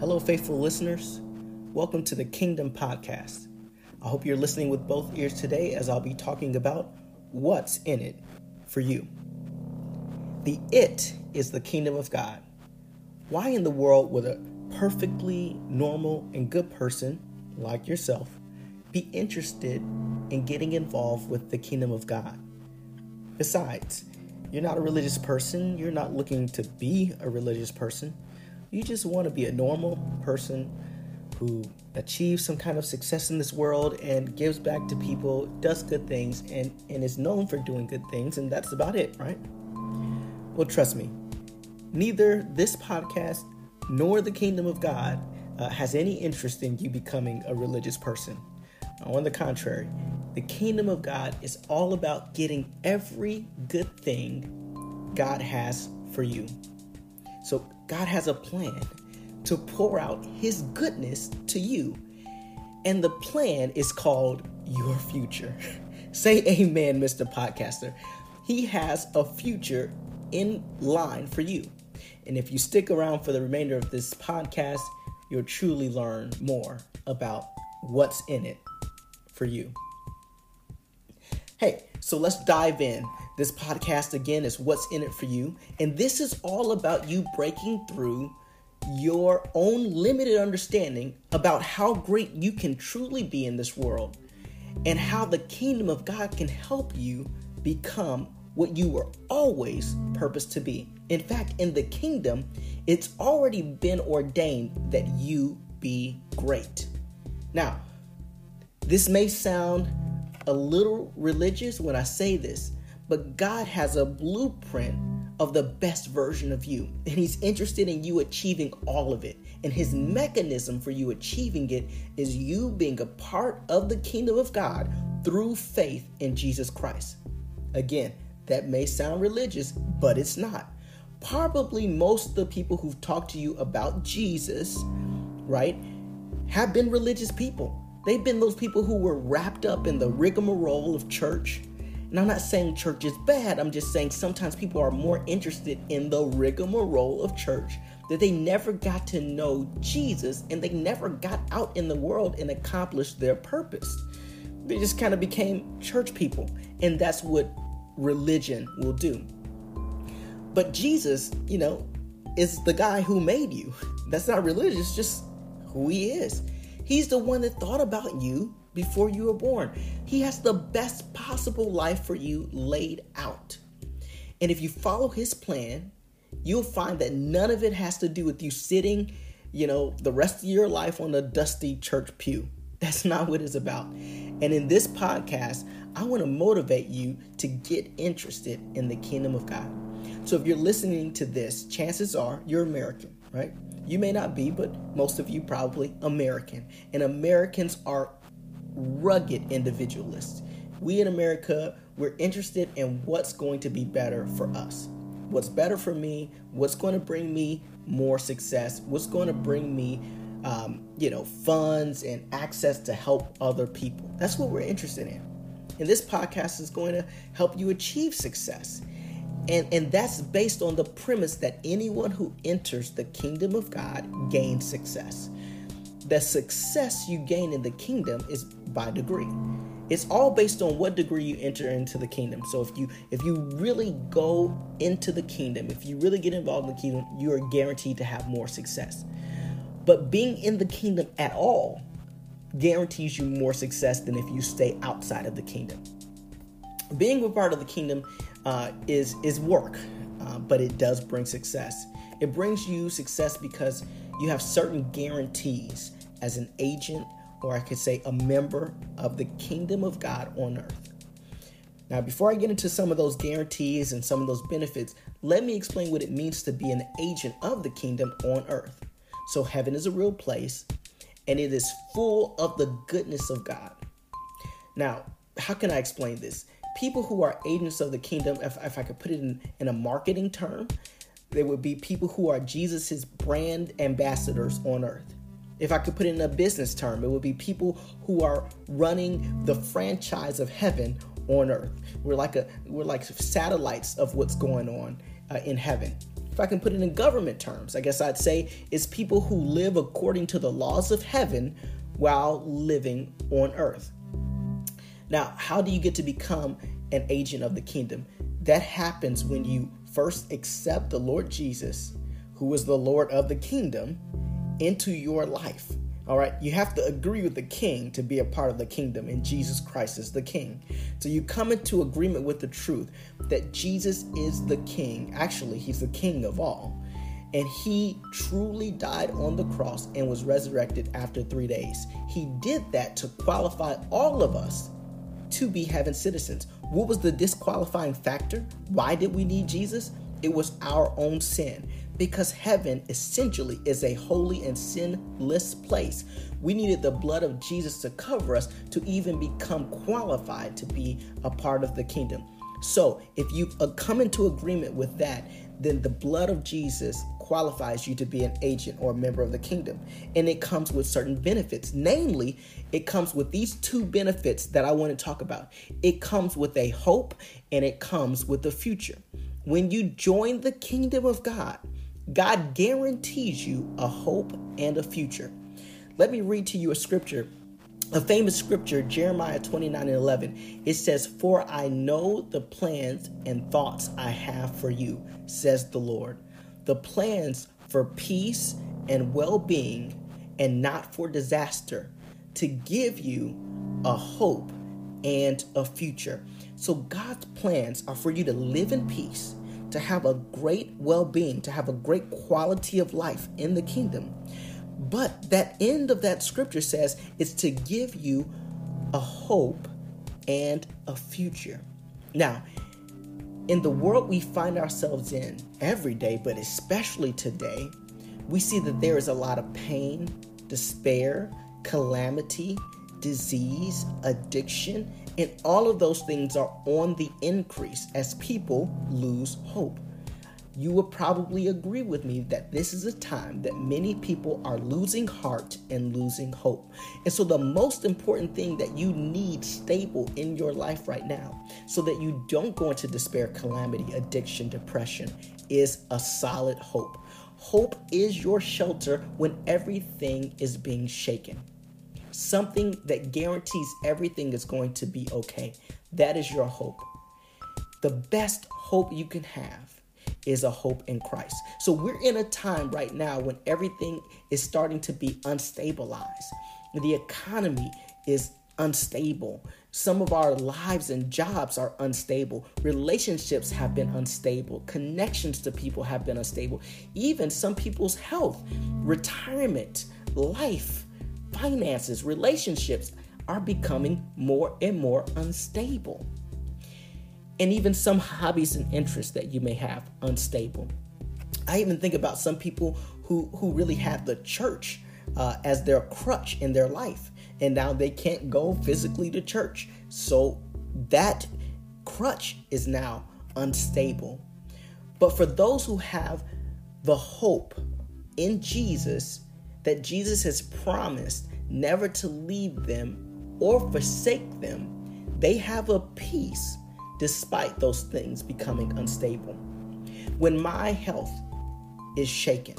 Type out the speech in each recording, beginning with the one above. Hello, faithful listeners. Welcome to the Kingdom Podcast. I hope you're listening with both ears today as I'll be talking about what's in it for you. The it is the kingdom of God. Why in the world would a perfectly normal and good person like yourself be interested in getting involved with the kingdom of God? Besides, you're not a religious person. You're not looking to be a religious person. You just want to be a normal person who achieves some kind of success in this world and gives back to people, does good things, and is known for doing good things, and that's about it, right? Well, trust me, neither this podcast nor the kingdom of God has any interest in you becoming a religious person. On the contrary, the kingdom of God is all about getting every good thing God has for you. So God has a plan to pour out his goodness to you. And the plan is called your future. Say amen, Mr. Podcaster. He has a future in line for you. And if you stick around for the remainder of this podcast, you'll truly learn more about what's in it for you. Hey, so let's dive in. This podcast, again, is What's in It for You. And this is all about you breaking through your own limited understanding about how great you can truly be in this world and how the kingdom of God can help you become what you were always purposed to be. In fact, in the kingdom, it's already been ordained that you be great. Now, this may sound a little religious when I say this, but God has a blueprint of the best version of you, and he's interested in you achieving all of it. And his mechanism for you achieving it is you being a part of the kingdom of God through faith in Jesus Christ. Again, that may sound religious, but it's not. Probably most of the people who've talked to you about Jesus, right, have been religious people. They've been those people who were wrapped up in the rigmarole of church. And I'm not saying church is bad. I'm just saying sometimes people are more interested in the rigmarole of church, that they never got to know Jesus and they never got out in the world and accomplished their purpose. They just kind of became church people. And that's what religion will do. But Jesus, you know, is the guy who made you. That's not religious, just who he is. He's the one that thought about you before you were born. He has the best possible life for you laid out. And if you follow his plan, you'll find that none of it has to do with you sitting, you know, the rest of your life on a dusty church pew. That's not what it's about. And in this podcast, I want to motivate you to get interested in the kingdom of God. So if you're listening to this, chances are you're American, right? You may not be, but most of you probably American. And Americans are rugged individualists. We in America, we're interested in what's going to be better for us. What's better for me? What's going to bring me more success? What's going to bring me, funds and access to help other people? That's what we're interested in. And this podcast is going to help you achieve success. And that's based on the premise that anyone who enters the kingdom of God gains success. The success you gain in the kingdom is by degree. It's all based on what degree you enter into the kingdom. So if you really go into the kingdom, if you really get involved in the kingdom, you are guaranteed to have more success. But being in the kingdom at all guarantees you more success than if you stay outside of the kingdom. Being a part of the kingdom is work, but it does bring success. It brings you success because you have certain guarantees as an agent, or I could say a member of the kingdom of God on earth. Now, before I get into some of those guarantees and some of those benefits, let me explain what it means to be an agent of the kingdom on earth. So heaven is a real place, and it is full of the goodness of God. Now, how can I explain this? People who are agents of the kingdom, if I could put it in a marketing term, they would be people who are Jesus's brand ambassadors on earth. If I could put it in a business term, it would be people who are running the franchise of heaven on earth. We're like satellites of what's going on in heaven. If I can put it in government terms, I guess I'd say it's people who live according to the laws of heaven while living on earth. Now, how do you get to become an agent of the kingdom? That happens when you first accept the Lord Jesus, who is the Lord of the kingdom, into your life. All right, you have to agree with the king to be a part of the kingdom, and Jesus Christ is the king. So you come into agreement with the truth that Jesus is the king. Actually, he's the king of all. And he truly died on the cross and was resurrected after 3 days. He did that to qualify all of us to be heaven's citizens. What was the disqualifying factor? Why did we need Jesus? It was our own sin. Because heaven essentially is a holy and sinless place. We needed the blood of Jesus to cover us to even become qualified to be a part of the kingdom. So if you come into agreement with that, then the blood of Jesus qualifies you to be an agent or a member of the kingdom. And it comes with certain benefits. Namely, it comes with these two benefits that I want to talk about. It comes with a hope and it comes with a future. When you join the kingdom of God, God guarantees you a hope and a future. Let me read to you a scripture, a famous scripture, Jeremiah 29:11. It says, "For I know the plans and thoughts I have for you, says the Lord, the plans for peace and well-being and not for disaster, to give you a hope and a future." So God's plans are for you to live in peace, to have a great well-being, to have a great quality of life in the kingdom. But that end of that scripture says it's to give you a hope and a future. Now, in the world we find ourselves in every day, but especially today, we see that there is a lot of pain, despair, calamity, disease, addiction, and all of those things are on the increase as people lose hope. You will probably agree with me that this is a time that many people are losing heart and losing hope. And so the most important thing that you need stable in your life right now, so that you don't go into despair, calamity, addiction, depression, is a solid hope. Hope is your shelter when everything is being shaken. Something that guarantees everything is going to be okay. That is your hope. The best hope you can have is a hope in Christ. So we're in a time right now when everything is starting to be unstabilized. The economy is unstable. Some of our lives and jobs are unstable. Relationships have been unstable. Connections to people have been unstable. Even some people's health, retirement, life, finances, relationships are becoming more and more unstable. And even some hobbies and interests that you may have, unstable. I even think about some people who really have the church as their crutch in their life. And now they can't go physically to church. So that crutch is now unstable. But for those who have the hope in Jesus, that Jesus has promised never to leave them or forsake them, they have a peace despite those things becoming unstable. When my health is shaken,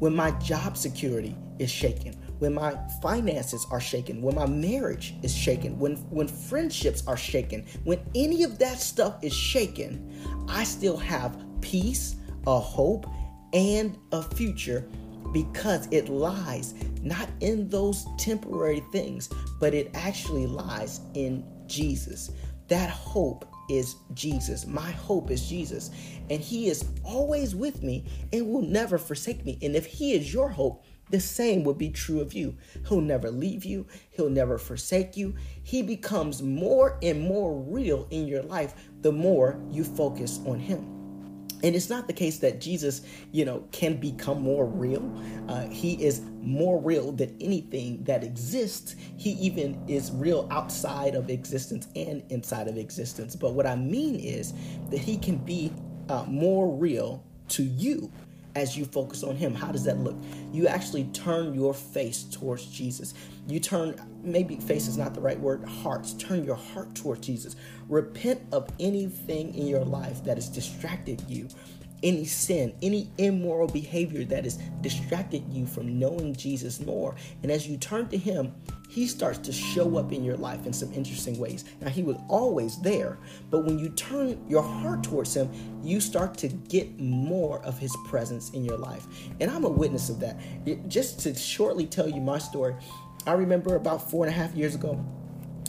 when my job security is shaken, when my finances are shaken, when my marriage is shaken, when friendships are shaken, when any of that stuff is shaken, I still have peace, a hope, and a future, because it lies not in those temporary things, but it actually lies in Jesus. That hope is Jesus. My hope is Jesus. And he is always with me and will never forsake me. And if he is your hope, the same will be true of you. He'll never leave you. He'll never forsake you. He becomes more and more real in your life the more you focus on him. And it's not the case that Jesus, can become more real. He is more real than anything that exists. He even is real outside of existence and inside of existence. But what I mean is that he can be more real to you as you focus on him. How does that look? You actually turn your face towards Jesus. You turn, maybe face is not the right word, hearts. Turn your heart towards Jesus. Repent of anything in your life that has distracted you, any sin, any immoral behavior that has distracted you from knowing Jesus more. And as you turn to him, he starts to show up in your life in some interesting ways. Now, he was always there, but when you turn your heart towards him, you start to get more of his presence in your life. And I'm a witness of that. Just to shortly tell you my story, I remember about 4.5 years ago,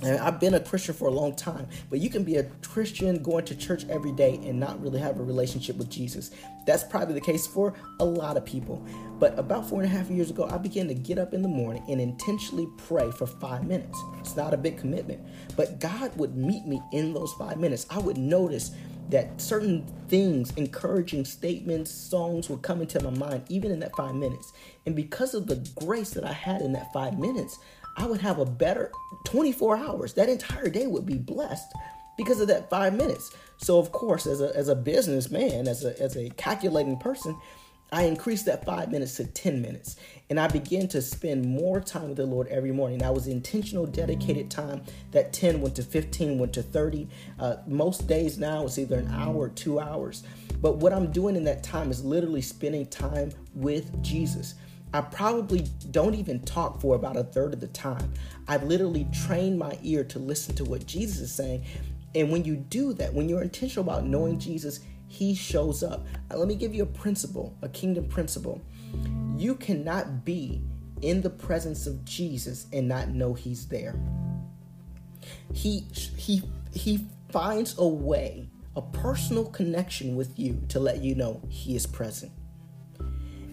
and I've been a Christian for a long time, but you can be a Christian going to church every day and not really have a relationship with Jesus. That's probably the case for a lot of people. But about 4.5 years ago, I began to get up in the morning and intentionally pray for 5 minutes. It's not a big commitment, but God would meet me in those 5 minutes. I would notice that certain things, encouraging statements, songs would come into my mind, even in that 5 minutes. And because of the grace that I had in that 5 minutes, I would have a better 24 hours. That entire day would be blessed because of that 5 minutes. So, of course, as a businessman, as a calculating person, I increased that 5 minutes to 10 minutes. And I began to spend more time with the Lord every morning. That was intentional, dedicated time. That 10 went to 15, went to 30. Most days now, it's either an hour or 2 hours. But what I'm doing in that time is literally spending time with Jesus. I probably don't even talk for about a third of the time. I literally train my ear to listen to what Jesus is saying. And when you do that, when you're intentional about knowing Jesus, he shows up. Now, let me give you a principle, a kingdom principle. You cannot be in the presence of Jesus and not know he's there. He finds a way, a personal connection with you to let you know he is present.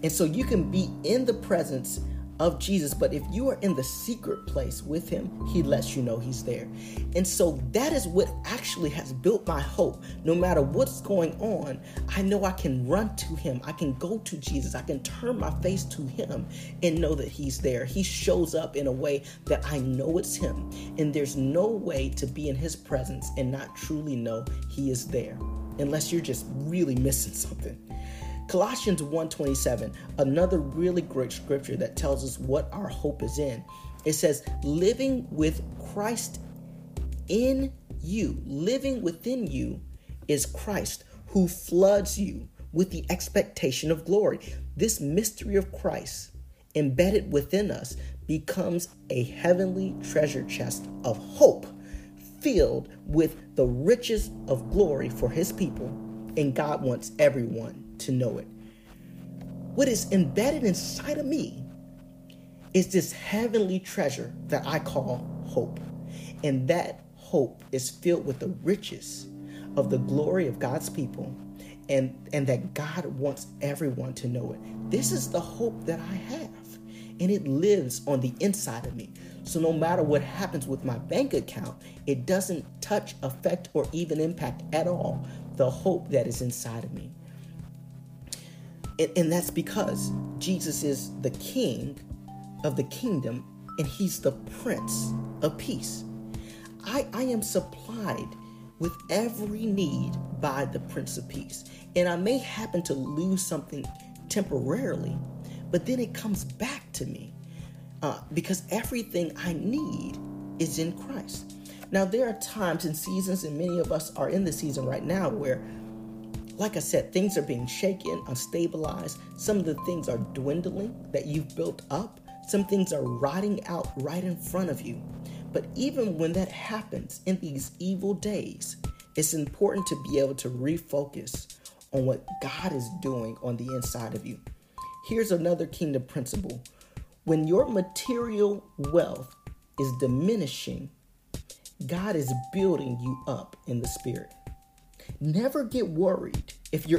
And so you can be in the presence of Jesus, but if you are in the secret place with him, he lets you know he's there. And so that is what actually has built my hope. No matter what's going on, I know I can run to him. I can go to Jesus. I can turn my face to him and know that he's there. He shows up in a way that I know it's him. And there's no way to be in his presence and not truly know he is there, unless you're just really missing something. Colossians 1:27, another really great scripture that tells us what our hope is in. It says, living with Christ in you, living within you is Christ, who floods you with the expectation of glory. This mystery of Christ embedded within us becomes a heavenly treasure chest of hope filled with the riches of glory for his people. And God wants everyone to know it. What is embedded inside of me is this heavenly treasure that I call hope. And that hope is filled with the riches of the glory of God's people, and that God wants everyone to know it. This is the hope that I have, and it lives on the inside of me. So no matter what happens with my bank account, it doesn't touch, affect, or even impact at all the hope that is inside of me. And that's because Jesus is the King of the kingdom, and he's the Prince of Peace. I am supplied with every need by the Prince of Peace. And I may happen to lose something temporarily, but then it comes back to me because everything I need is in Christ. Now, there are times and seasons, and many of us are in the season right now where, like I said, things are being shaken, unstabilized. Some of the things are dwindling that you've built up. Some things are rotting out right in front of you. But even when that happens in these evil days, it's important to be able to refocus on what God is doing on the inside of you. Here's another kingdom principle. When your material wealth is diminishing, God is building you up in the spirit. Never get worried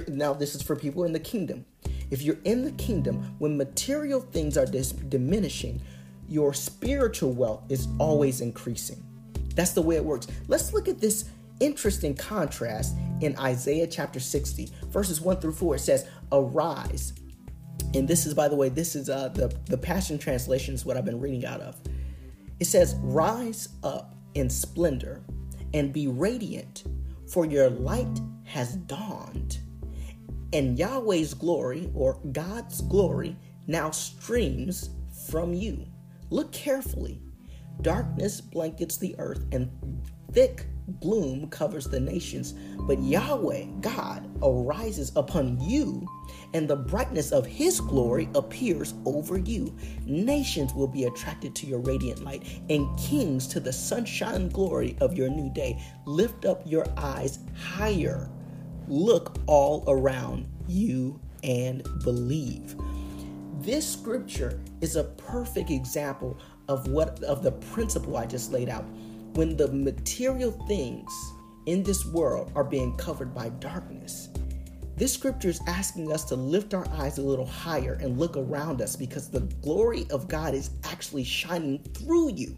now this is for people in the kingdom. If you're in the kingdom, when material things are diminishing, your spiritual wealth is always increasing. That's the way it works. Let's look at this interesting contrast in Isaiah chapter 60, verses 1-4. It says, arise. And this is, by the way, this is the Passion Translation is what I've been reading out of. It says, rise up in splendor and be radiant, for your light has dawned, and Yahweh's glory, or God's glory, now streams from you. Look carefully. Darkness blankets the earth, and thick gloom covers the nations. But Yahweh, God, arises upon you, and the brightness of his glory appears over you. Nations will be attracted to your radiant light, and kings to the sunshine glory of your new day. Lift up your eyes higher. Look all around you and believe. This scripture is a perfect example of the principle I just laid out. When the material things in this world are being covered by darkness, this scripture is asking us to lift our eyes a little higher and look around us, because the glory of God is actually shining through you.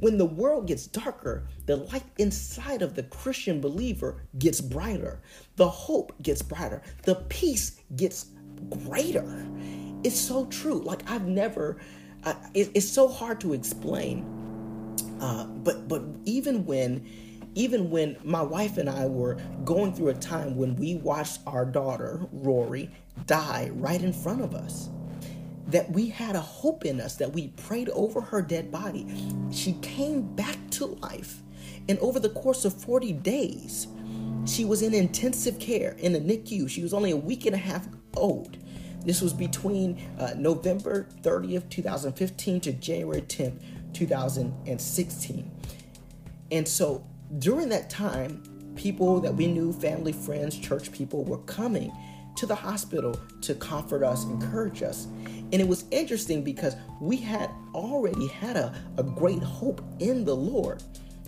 When the world gets darker, the light inside of the Christian believer gets brighter. The hope gets brighter. The peace gets greater. It's so true. Like, I've never, it's so hard to explain. But even when my wife and I were going through a time when we watched our daughter, Rory, die right in front of us, that we had a hope in us, that we prayed over her dead body. She came back to life. And over the course of 40 days, she was in intensive care in the NICU. She was only a week and a half old. This was between November 30th, 2015 to January 10th, 2016. And so during that time, people that we knew, family, friends, church people, were coming to the hospital to comfort us, encourage us. And it was interesting because we had already had a great hope in the Lord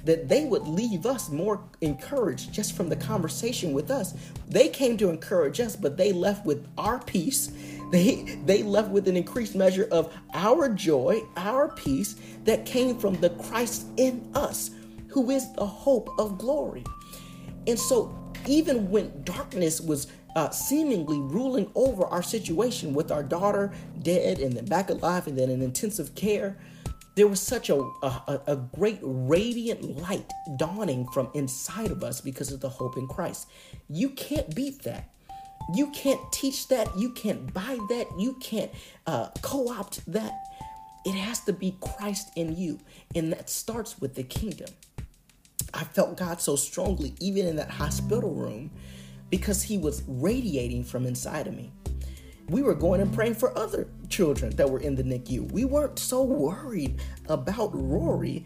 that they would leave us more encouraged just from the conversation with us. They came to encourage us, but they left with our peace. They left with an increased measure of our joy, our peace that came from the Christ in us, who is the hope of glory. And so even when darkness was seemingly ruling over our situation, with our daughter dead and then back alive and then in intensive care, there was such a great radiant light dawning from inside of us because of the hope in Christ. You can't beat that. You can't teach that. You can't buy that. You can't co-opt that. It has to be Christ in you. And that starts with the kingdom. I felt God so strongly, even in that hospital room, because he was radiating from inside of me. We were going and praying for other children that were in the NICU. We weren't so worried about Rory.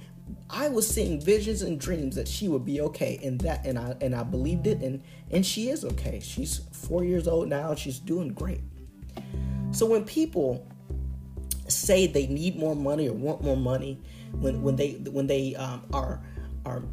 I was seeing visions and dreams that she would be okay, and I believed it, and she is okay. She's 4 years old now, and she's doing great. So when people say they need more money or want more money, when they are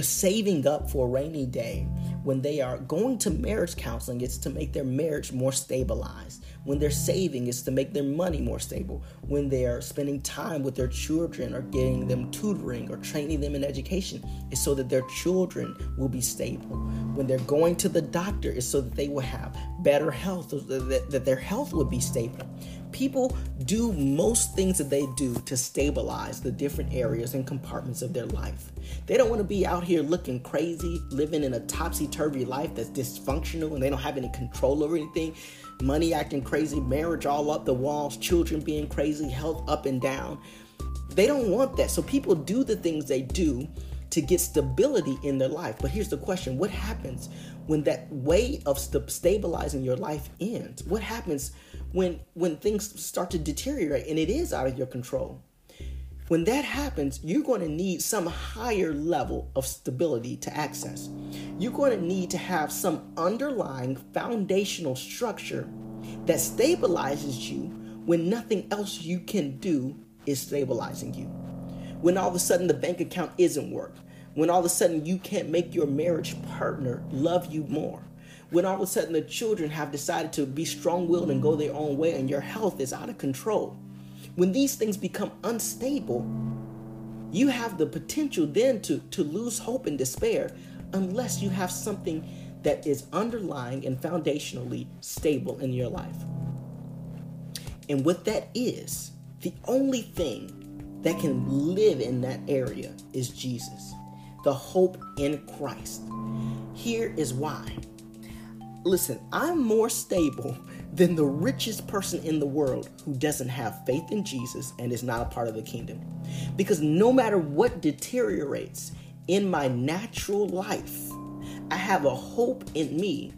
saving up for a rainy day, when they are going to marriage counseling, it's to make their marriage more stabilized. When they're saving, it's to make their money more stable. When they are spending time with their children or getting them tutoring or training them in education, it's so that their children will be stable. When they're going to the doctor, it's so that they will have better health, that their health would be stable. People do most things that they do to stabilize the different areas and compartments of their life. They don't want to be out here looking crazy, living in a topsy-turvy life that's dysfunctional and they don't have any control over anything. Money acting crazy, marriage all up the walls, children being crazy, health up and down. They don't want that. So people do the things they do to get stability in their life. But here's the question. What happens when that way of stabilizing your life ends? What happens when things start to deteriorate and it is out of your control? When that happens, you're going to need some higher level of stability to access. You're going to need to have some underlying foundational structure that stabilizes you when nothing else you can do is stabilizing you. When all of a sudden the bank account isn't working. When all of a sudden you can't make your marriage partner love you more. When all of a sudden the children have decided to be strong-willed and go their own way and your health is out of control. When these things become unstable, you have the potential then to lose hope and despair unless you have something that is underlying and foundationally stable in your life. And what that is, the only thing that can live in that area is Jesus, the hope in Christ. Here is why. Listen, I'm more stable than the richest person in the world who doesn't have faith in Jesus and is not a part of the kingdom. Because no matter what deteriorates in my natural life, I have a hope in me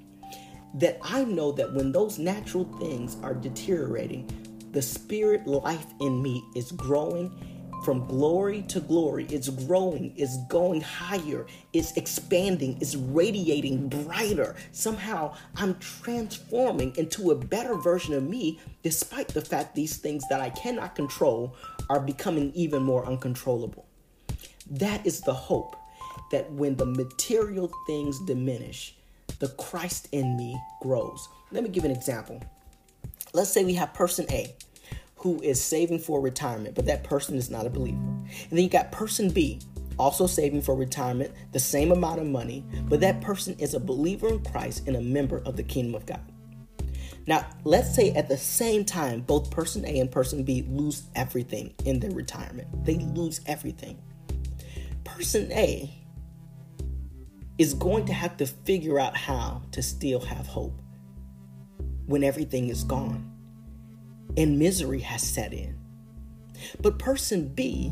that I know that when those natural things are deteriorating, the spirit life in me is growing from glory to glory. It's growing, it's going higher, it's expanding, it's radiating brighter. Somehow I'm transforming into a better version of me, despite the fact these things that I cannot control are becoming even more uncontrollable. That is the hope, that when the material things diminish, the Christ in me grows. Let me give an example. Let's say we have person A who is saving for retirement, but that person is not a believer. And then you got person B also saving for retirement, the same amount of money, but that person is a believer in Christ and a member of the kingdom of God. Now, let's say at the same time, both person A and person B lose everything in their retirement. They lose everything. Person A is going to have to figure out how to still have hope when everything is gone and misery has set in. But person B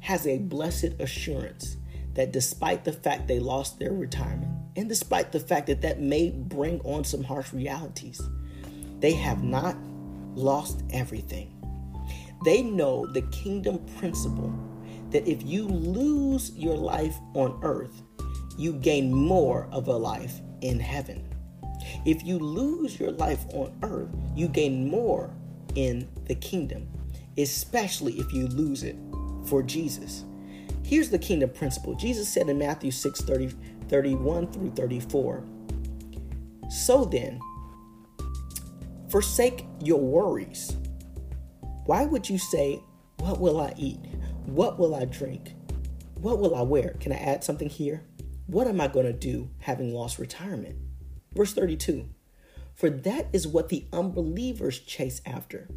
has a blessed assurance that despite the fact they lost their retirement, and despite the fact that that may bring on some harsh realities, they have not lost everything. They know the kingdom principle that if you lose your life on earth, you gain more of a life in heaven. If you lose your life on earth, you gain more in the kingdom, especially if you lose it for Jesus. Here's the kingdom principle. Jesus said in Matthew 6:31 through 34, "So then, forsake your worries. Why would you say, 'What will I eat? What will I drink? What will I wear?'" Can I add something here? What am I going to do having lost retirement? Verse 32, "For that is what the unbelievers chase after.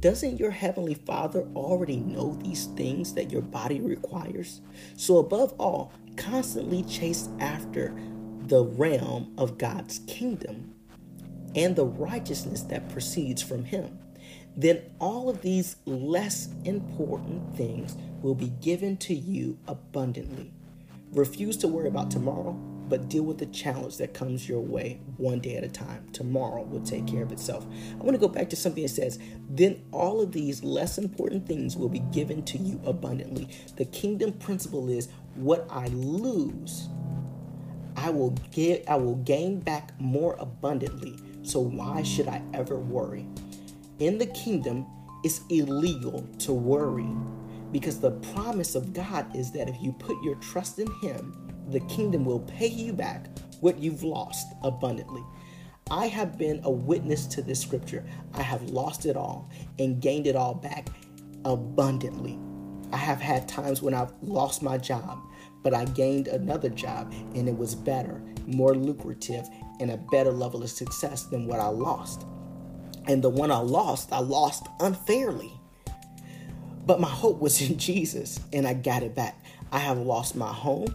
Doesn't your heavenly Father already know these things that your body requires? So above all, constantly chase after the realm of God's kingdom and the righteousness that proceeds from him. Then all of these less important things will be given to you abundantly. Refuse to worry about tomorrow, but deal with the challenge that comes your way one day at a time. Tomorrow will take care of itself." I want to go back to something that says, "Then all of these less important things will be given to you abundantly." The kingdom principle is what I lose, I will gain back more abundantly. So why should I ever worry? In the kingdom, it's illegal to worry, because the promise of God is that if you put your trust in him, the kingdom will pay you back what you've lost abundantly. I have been a witness to this scripture. I have lost it all and gained it all back abundantly. I have had times when I've lost my job, but I gained another job and it was better, more lucrative, and a better level of success than what I lost. And the one I lost unfairly. But my hope was in Jesus, and I got it back. I have lost my home.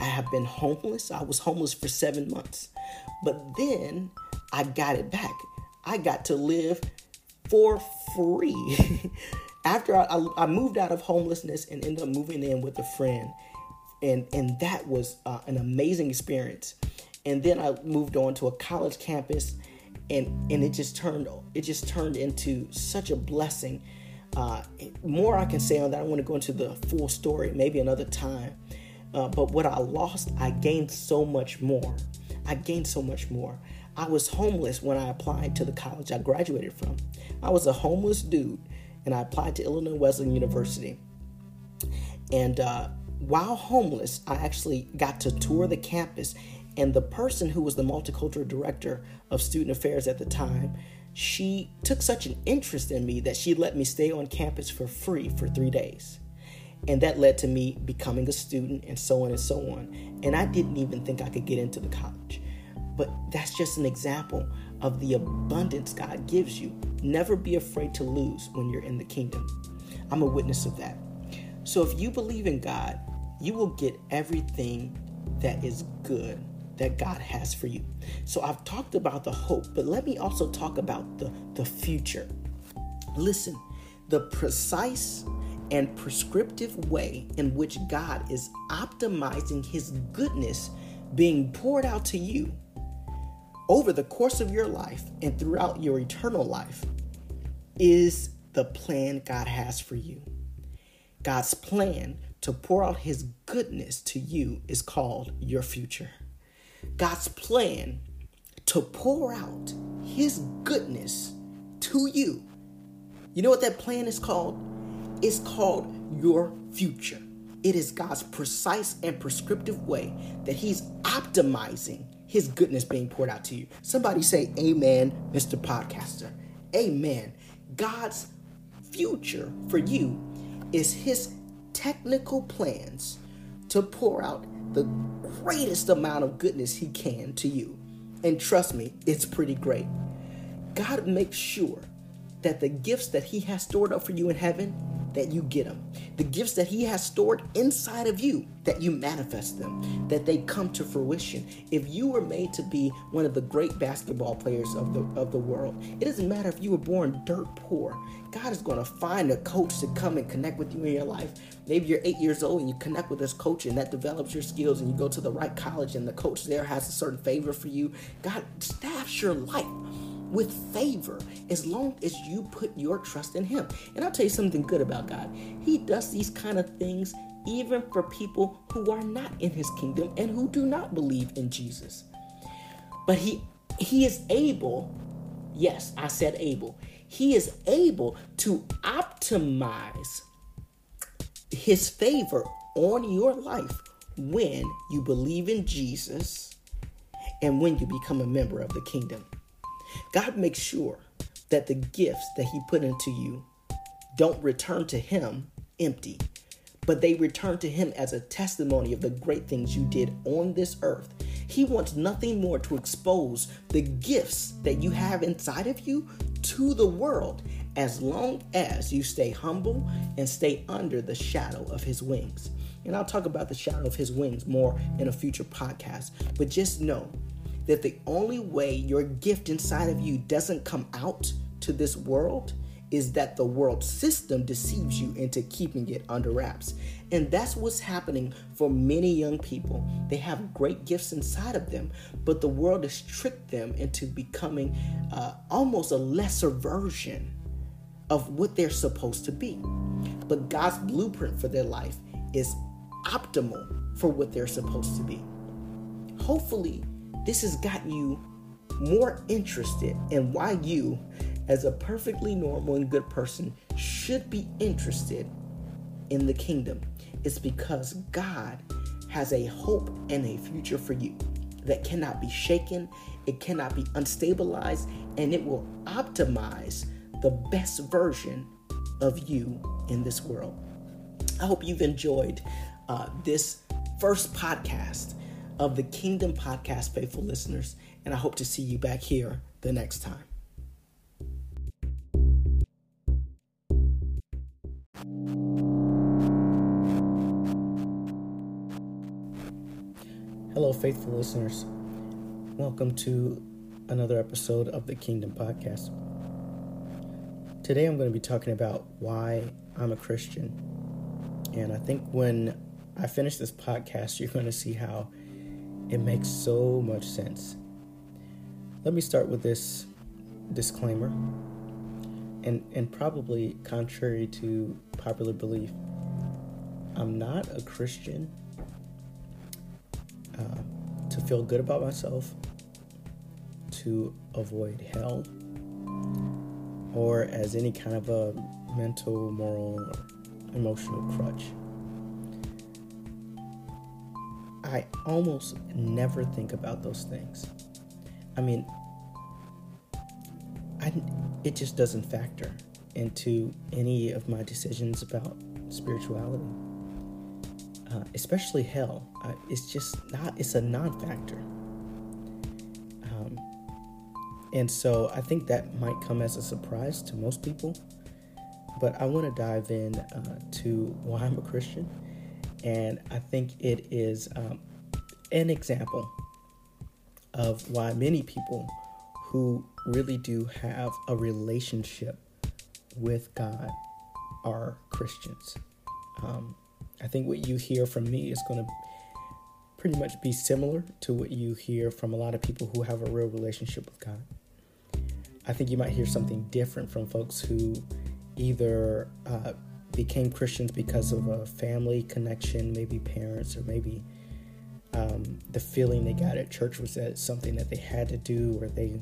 I have been homeless. I was homeless for 7 months. But then I got it back. I got to live for free. After I moved out of homelessness and ended up moving in with a friend. And that was an amazing experience. And then I moved on to a college campus, and it just turned into such a blessing. More I can say on that. I want to go into the full story maybe another time. But what I lost, I gained so much more. I was homeless when I applied to the college I graduated from. I was a homeless dude, and I applied to Illinois Wesleyan University. And while homeless, I actually got to tour the campus. And the person who was the multicultural director of student affairs at the time, she took such an interest in me that she let me stay on campus for free for 3 days. And that led to me becoming a student, and so on and so on. And I didn't even think I could get into the college. But that's just an example of the abundance God gives you. Never be afraid to lose when you're in the kingdom. I'm a witness of that. So if you believe in God, you will get everything that is good that God has for you. So I've talked about the hope, but let me also talk about the future. Listen, the precise and prescriptive way in which God is optimizing his goodness being poured out to you over the course of your life and throughout your eternal life is the plan God has for you. God's plan to pour out his goodness to you is called your future. God's plan to pour out his goodness to you. You know what that plan is called? It's called your future. It is God's precise and prescriptive way that he's optimizing his goodness being poured out to you. Somebody say, amen, Mr. Podcaster. Amen. God's future for you is his technical plans to pour out the greatest amount of goodness he can to you. And trust me, it's pretty great. God makes sure that the gifts that he has stored up for you in heaven, that you get them. The gifts that he has stored inside of you, that you manifest them, that they come to fruition. If you were made to be one of the great basketball players of the world, it doesn't matter if you were born dirt poor. God is going to find a coach to come and connect with you in your life. Maybe you're 8 years old and you connect with this coach and that develops your skills and you go to the right college and the coach there has a certain favor for you. God staffs your life with favor, as long as you put your trust in him. And I'll tell you something good about God. He does these kind of things even for people who are not in his kingdom and who do not believe in Jesus. But he is able, yes, I said able. He is able to optimize his favor on your life when you believe in Jesus and when you become a member of the kingdom. God makes sure that the gifts that he put into you don't return to him empty, but they return to him as a testimony of the great things you did on this earth. He wants nothing more to expose the gifts that you have inside of you to the world, as long as you stay humble and stay under the shadow of his wings. And I'll talk about the shadow of his wings more in a future podcast, but just know that the only way your gift inside of you doesn't come out to this world is that the world system deceives you into keeping it under wraps. And that's what's happening for many young people. They have great gifts inside of them, but the world has tricked them into becoming almost a lesser version of what they're supposed to be. But God's blueprint for their life is optimal for what they're supposed to be. Hopefully, this has gotten you more interested in why you, as a perfectly normal and good person, should be interested in the kingdom. It's because God has a hope and a future for you that cannot be shaken, it cannot be unstabilized, and it will optimize the best version of you in this world. I hope you've enjoyed this first podcast of the Kingdom Podcast, faithful listeners, and I hope to see you back here the next time. Hello, faithful listeners. Welcome to another episode of the Kingdom Podcast. Today I'm going to be talking about why I'm a Christian. And I think when I finish this podcast, you're going to see how it makes so much sense. Let me start with this disclaimer. And probably contrary to popular belief, I'm not a Christian to feel good about myself, to avoid hell, or as any kind of a mental, moral, or emotional crutch. I almost never think about those things. I mean, it just doesn't factor into any of my decisions about spirituality, especially hell. It's just not, it's a non-factor. And so I think that might come as a surprise to most people, but I want to dive in to why I'm a Christian. And I think it is an example of why many people who really do have a relationship with God are Christians. I think what you hear from me is going to pretty much be similar to what you hear from a lot of people who have a real relationship with God. I think you might hear something different from folks who either became Christians because of a family connection, maybe parents, or maybe the feeling they got at church was that something that they had to do, or they,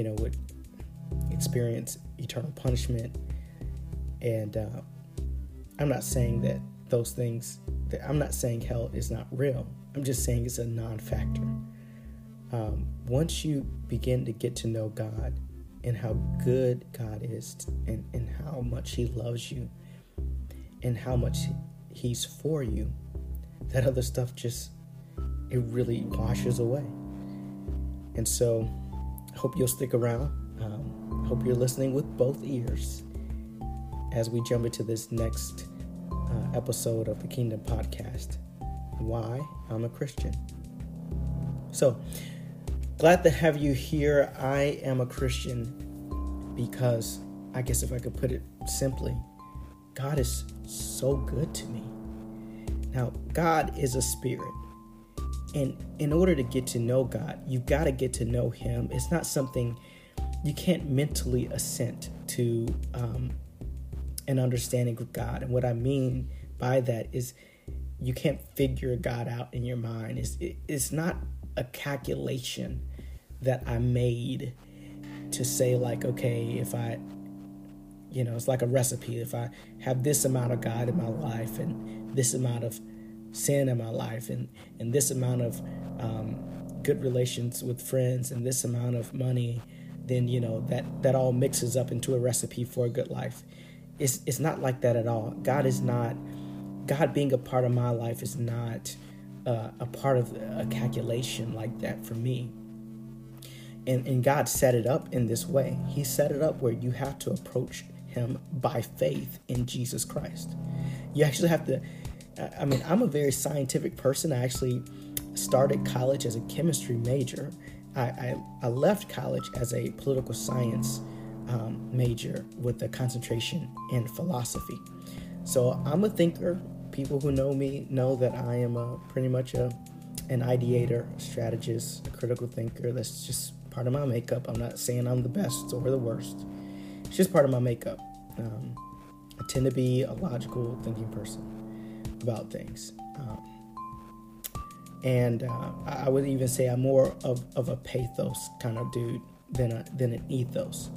would experience eternal punishment. And I'm not saying that those things, I'm not saying hell is not real. I'm just saying it's a non-factor. Once you begin to get to know God and how good God is, and how much he loves you and how much he's for you, that other stuff just, it really washes away. And so I hope you'll stick around. Hope you're listening with both ears as we jump into this next episode of the Kingdom Podcast, Why I'm a Christian. So, glad to have you here. I am a Christian because, I guess if I could put it simply, God is so good to me. Now, God is a spirit. And in order to get to know God, you've got to get to know him. It's not something you can't mentally assent to an understanding of God. And what I mean by that is you can't figure God out in your mind. It's not a calculation that I made to say, like, okay, if I, it's like a recipe. If I have this amount of God in my life and this amount of sin in my life and this amount of good relations with friends and this amount of money, then, that all mixes up into a recipe for a good life. It's not like that at all. God being a part of my life is not a part of a calculation like that for me. And God set it up in this way. He set it up where you have to approach him by faith in Jesus Christ. You actually have to, I'm a very scientific person. I actually started college as a chemistry major. I left college as a political science major with a concentration in philosophy. So I'm a thinker. People who know me know that I am pretty much an ideator, a strategist, a critical thinker. That's just part of my makeup. I'm not saying I'm the best or the worst. It's just part of my makeup. I tend to be a logical thinking person about things. And I would even say I'm more of a pathos kind of dude than an ethos.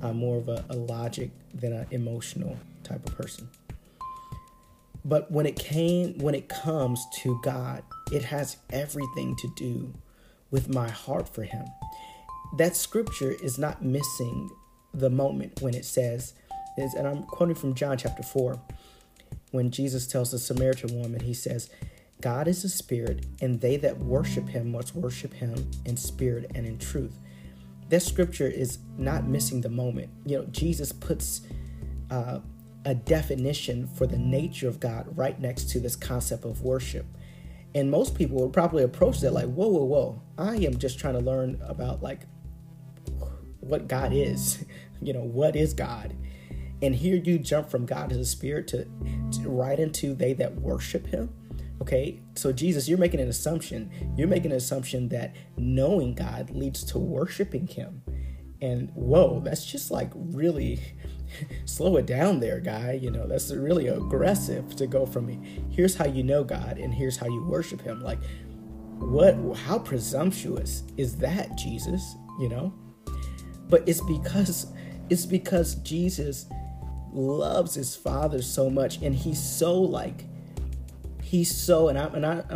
I'm more of a logic than an emotional type of person. But when it comes to God, it has everything to do with my heart for him. That scripture is not missing the moment when it says, and I'm quoting from John chapter 4, when Jesus tells the Samaritan woman, he says, God is a spirit, and they that worship him must worship him in spirit and in truth. That scripture is not missing the moment. Jesus puts a definition for the nature of God right next to this concept of worship. And most people would probably approach that like, whoa. I am just trying to learn about what God is, what is God? And here you jump from God as a spirit to right into they that worship him. Okay, so Jesus, you're making an assumption. You're making an assumption that knowing God leads to worshiping him. And whoa, that's just like really slow it down there, guy. That's really aggressive to go from here's how you know God and here's how you worship him. Like, how presumptuous is that, Jesus? But it's because Jesus loves his Father so much, and I'm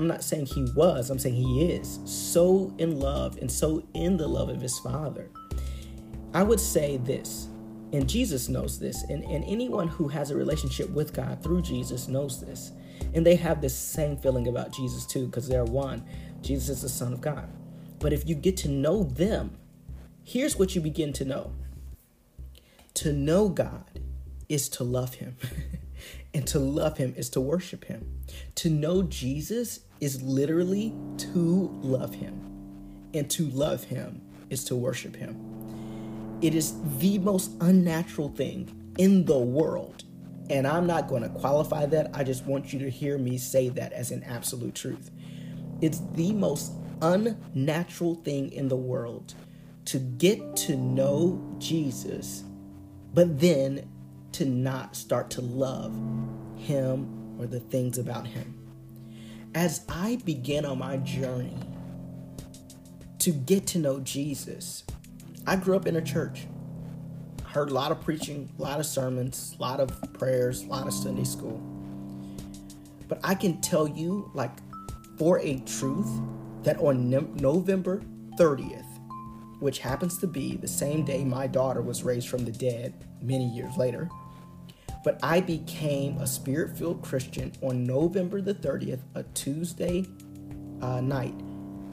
not saying he was, I'm saying he is so in love and so in the love of his Father. I would say this, and Jesus knows this, and anyone who has a relationship with God through Jesus knows this. And they have this same feeling about Jesus too, because they're one. Jesus is the Son of God. But if you get to know them, here's what you begin to know. To know God is to love him. And to love him is to worship him. To know Jesus is literally to love him. and to love him is to worship him. It is the most unnatural thing in the world. And I'm not going to qualify that. I just want you to hear me say that as an absolute truth. It's the most unnatural thing in the world to get to know Jesus, but then to not start to love him or the things about him. As I began on my journey to get to know Jesus, I grew up in a church. I heard a lot of preaching, a lot of sermons, a lot of prayers, a lot of Sunday school. But I can tell you, like, for a truth, that on November 30th, which happens to be the same day my daughter was raised from the dead many years later, but I became a Spirit-filled Christian on November the 30th, a Tuesday night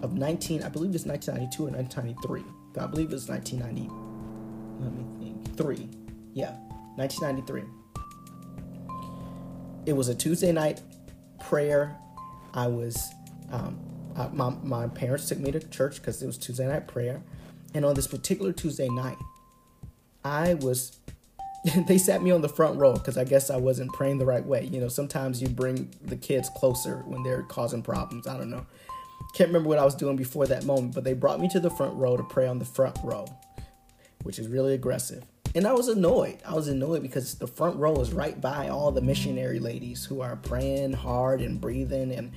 of 1992 or 1993. I believe it was 1993. It was a Tuesday night prayer. I was, my parents took me to church because it was Tuesday night prayer. And on this particular Tuesday night, they sat me on the front row because I guess I wasn't praying the right way. You know, sometimes you bring the kids closer when they're causing problems. I don't know. Can't remember what I was doing before that moment, but they brought me to the front row to pray on the front row, which is really aggressive. And I was annoyed. I was annoyed because the front row is right by all the missionary ladies who are praying hard and breathing, and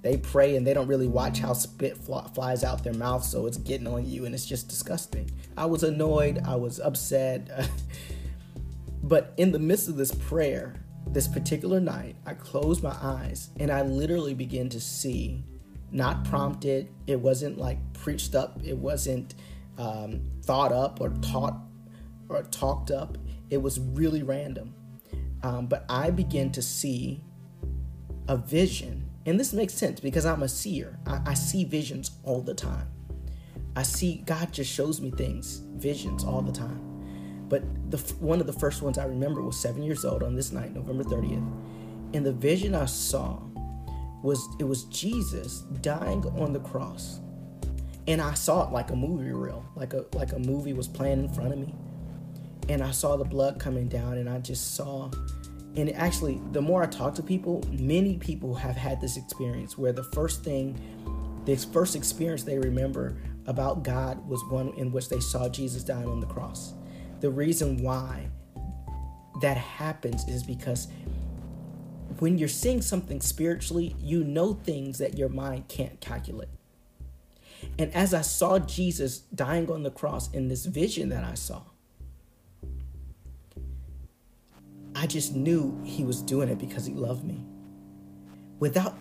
they pray and they don't really watch how spit flies out their mouth, so it's getting on you and it's just disgusting. I was annoyed. I was upset. But in the midst of this prayer, this particular night, I closed my eyes and I literally began to see, not prompted. It wasn't like preached up. It wasn't thought up or taught or talked up. It was really random. But I began to see a vision. And this makes sense because I'm a seer. I see visions all the time. I see God just shows me things, visions all the time. But one of the first ones I remember was 7 years old on this night, November 30th. And the vision I saw was Jesus dying on the cross. And I saw it like a movie reel, like a movie was playing in front of me. And I saw the blood coming down, and I just saw. And actually, the more I talk to people, many people have had this experience where the first experience they remember about God was one in which they saw Jesus dying on the cross. The reason why that happens is because when you're seeing something spiritually, you know things that your mind can't calculate. And as I saw Jesus dying on the cross in this vision that I saw, I just knew he was doing it because he loved me. Without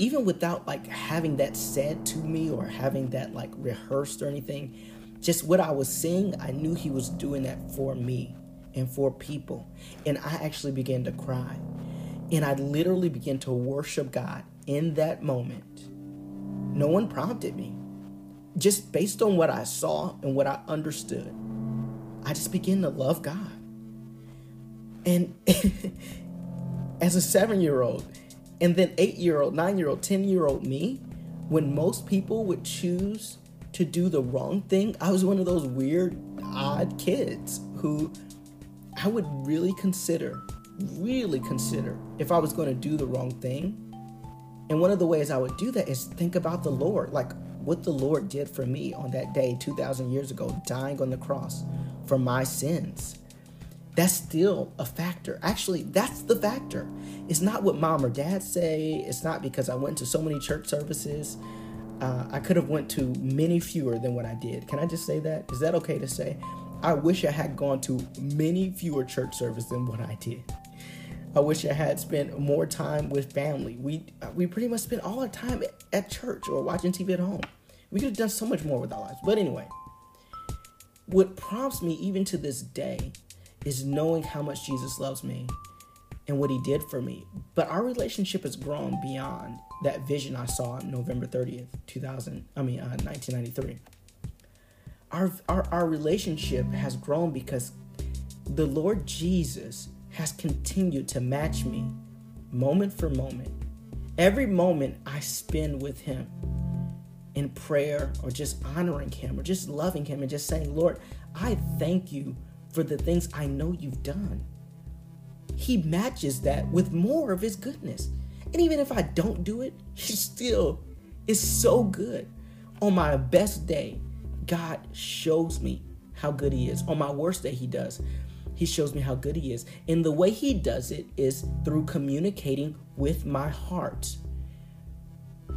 like having that said to me or having that like rehearsed or anything, just what I was seeing, I knew he was doing that for me and for people. And I actually began to cry. And I literally began to worship God in that moment. No one prompted me. Just based on what I saw and what I understood, I just began to love God. And as a 7-year-old, and then 8-year-old, 9-year-old, 10-year-old me, when most people would choose to do the wrong thing, I was one of those weird, odd kids who I would really consider if I was going to do the wrong thing. And one of the ways I would do that is think about the Lord, like what the Lord did for me on that day 2,000 years ago, dying on the cross for my sins. That's still a factor. Actually, that's the factor. It's not what mom or dad say. It's not because I went to so many church services. I could have went to many fewer than what I did. Can I just say that? Is that okay to say? I wish I had gone to many fewer church services than what I did. I wish I had spent more time with family. We pretty much spent all our time at church or watching TV at home. We could have done so much more with our lives. But anyway, what prompts me even to this day is knowing how much Jesus loves me and what he did for me. But our relationship has grown beyond that vision I saw on November 30th, 1993. Our relationship has grown because the Lord Jesus has continued to match me moment for moment. Every moment I spend with him in prayer or just honoring him or just loving him and just saying, Lord, I thank you for the things I know you've done. He matches that with more of his goodness. And even if I don't do it, he still is so good. On my best day, God shows me how good he is. On my worst day, he does. He shows me how good he is. And the way he does it is through communicating with my heart.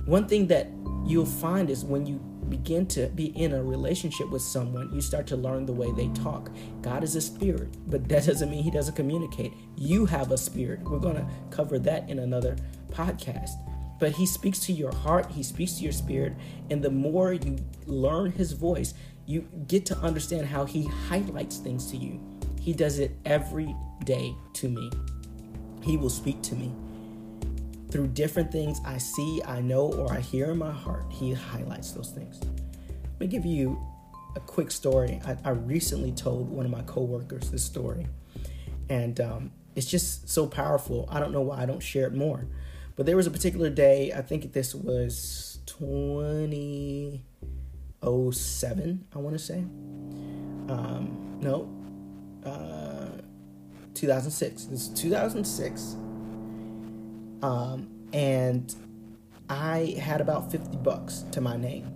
One thing that you'll find is when you begin to be in a relationship with someone, you start to learn the way they talk. God is a spirit, but that doesn't mean he doesn't communicate. You have a spirit. We're going to cover that in another podcast. But he speaks to your heart. He speaks to your spirit. And the more you learn his voice, you get to understand how he highlights things to you. He does it every day to me. He will speak to me through different things I see, I know, or I hear in my heart. He highlights those things. Let me give you a quick story. I recently told one of my coworkers this story, and it's just so powerful. I don't know why I don't share it more. But there was a particular day, I think this was 2007, I want to say. 2006. This is 2006. And I had about $50 to my name.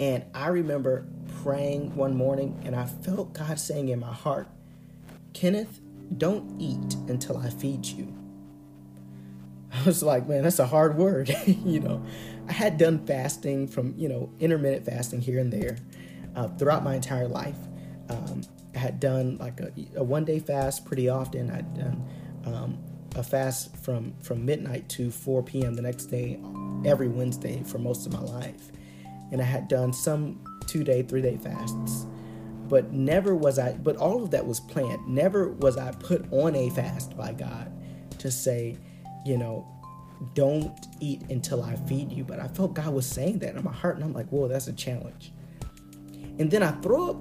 And I remember praying one morning, and I felt God saying in my heart, Kenneth, don't eat until I feed you. I was like, man, that's a hard word. I had done fasting from, intermittent fasting here and there throughout my entire life. I had done like a one-day fast pretty often. I'd done a fast from midnight to 4 p.m. the next day, every Wednesday for most of my life. And I had done some 2-day, 3-day fasts, but but all of that was planned. Never was I put on a fast by God to say, don't eat until I feed you. But I felt God was saying that in my heart, and I'm like, whoa, that's a challenge. And then I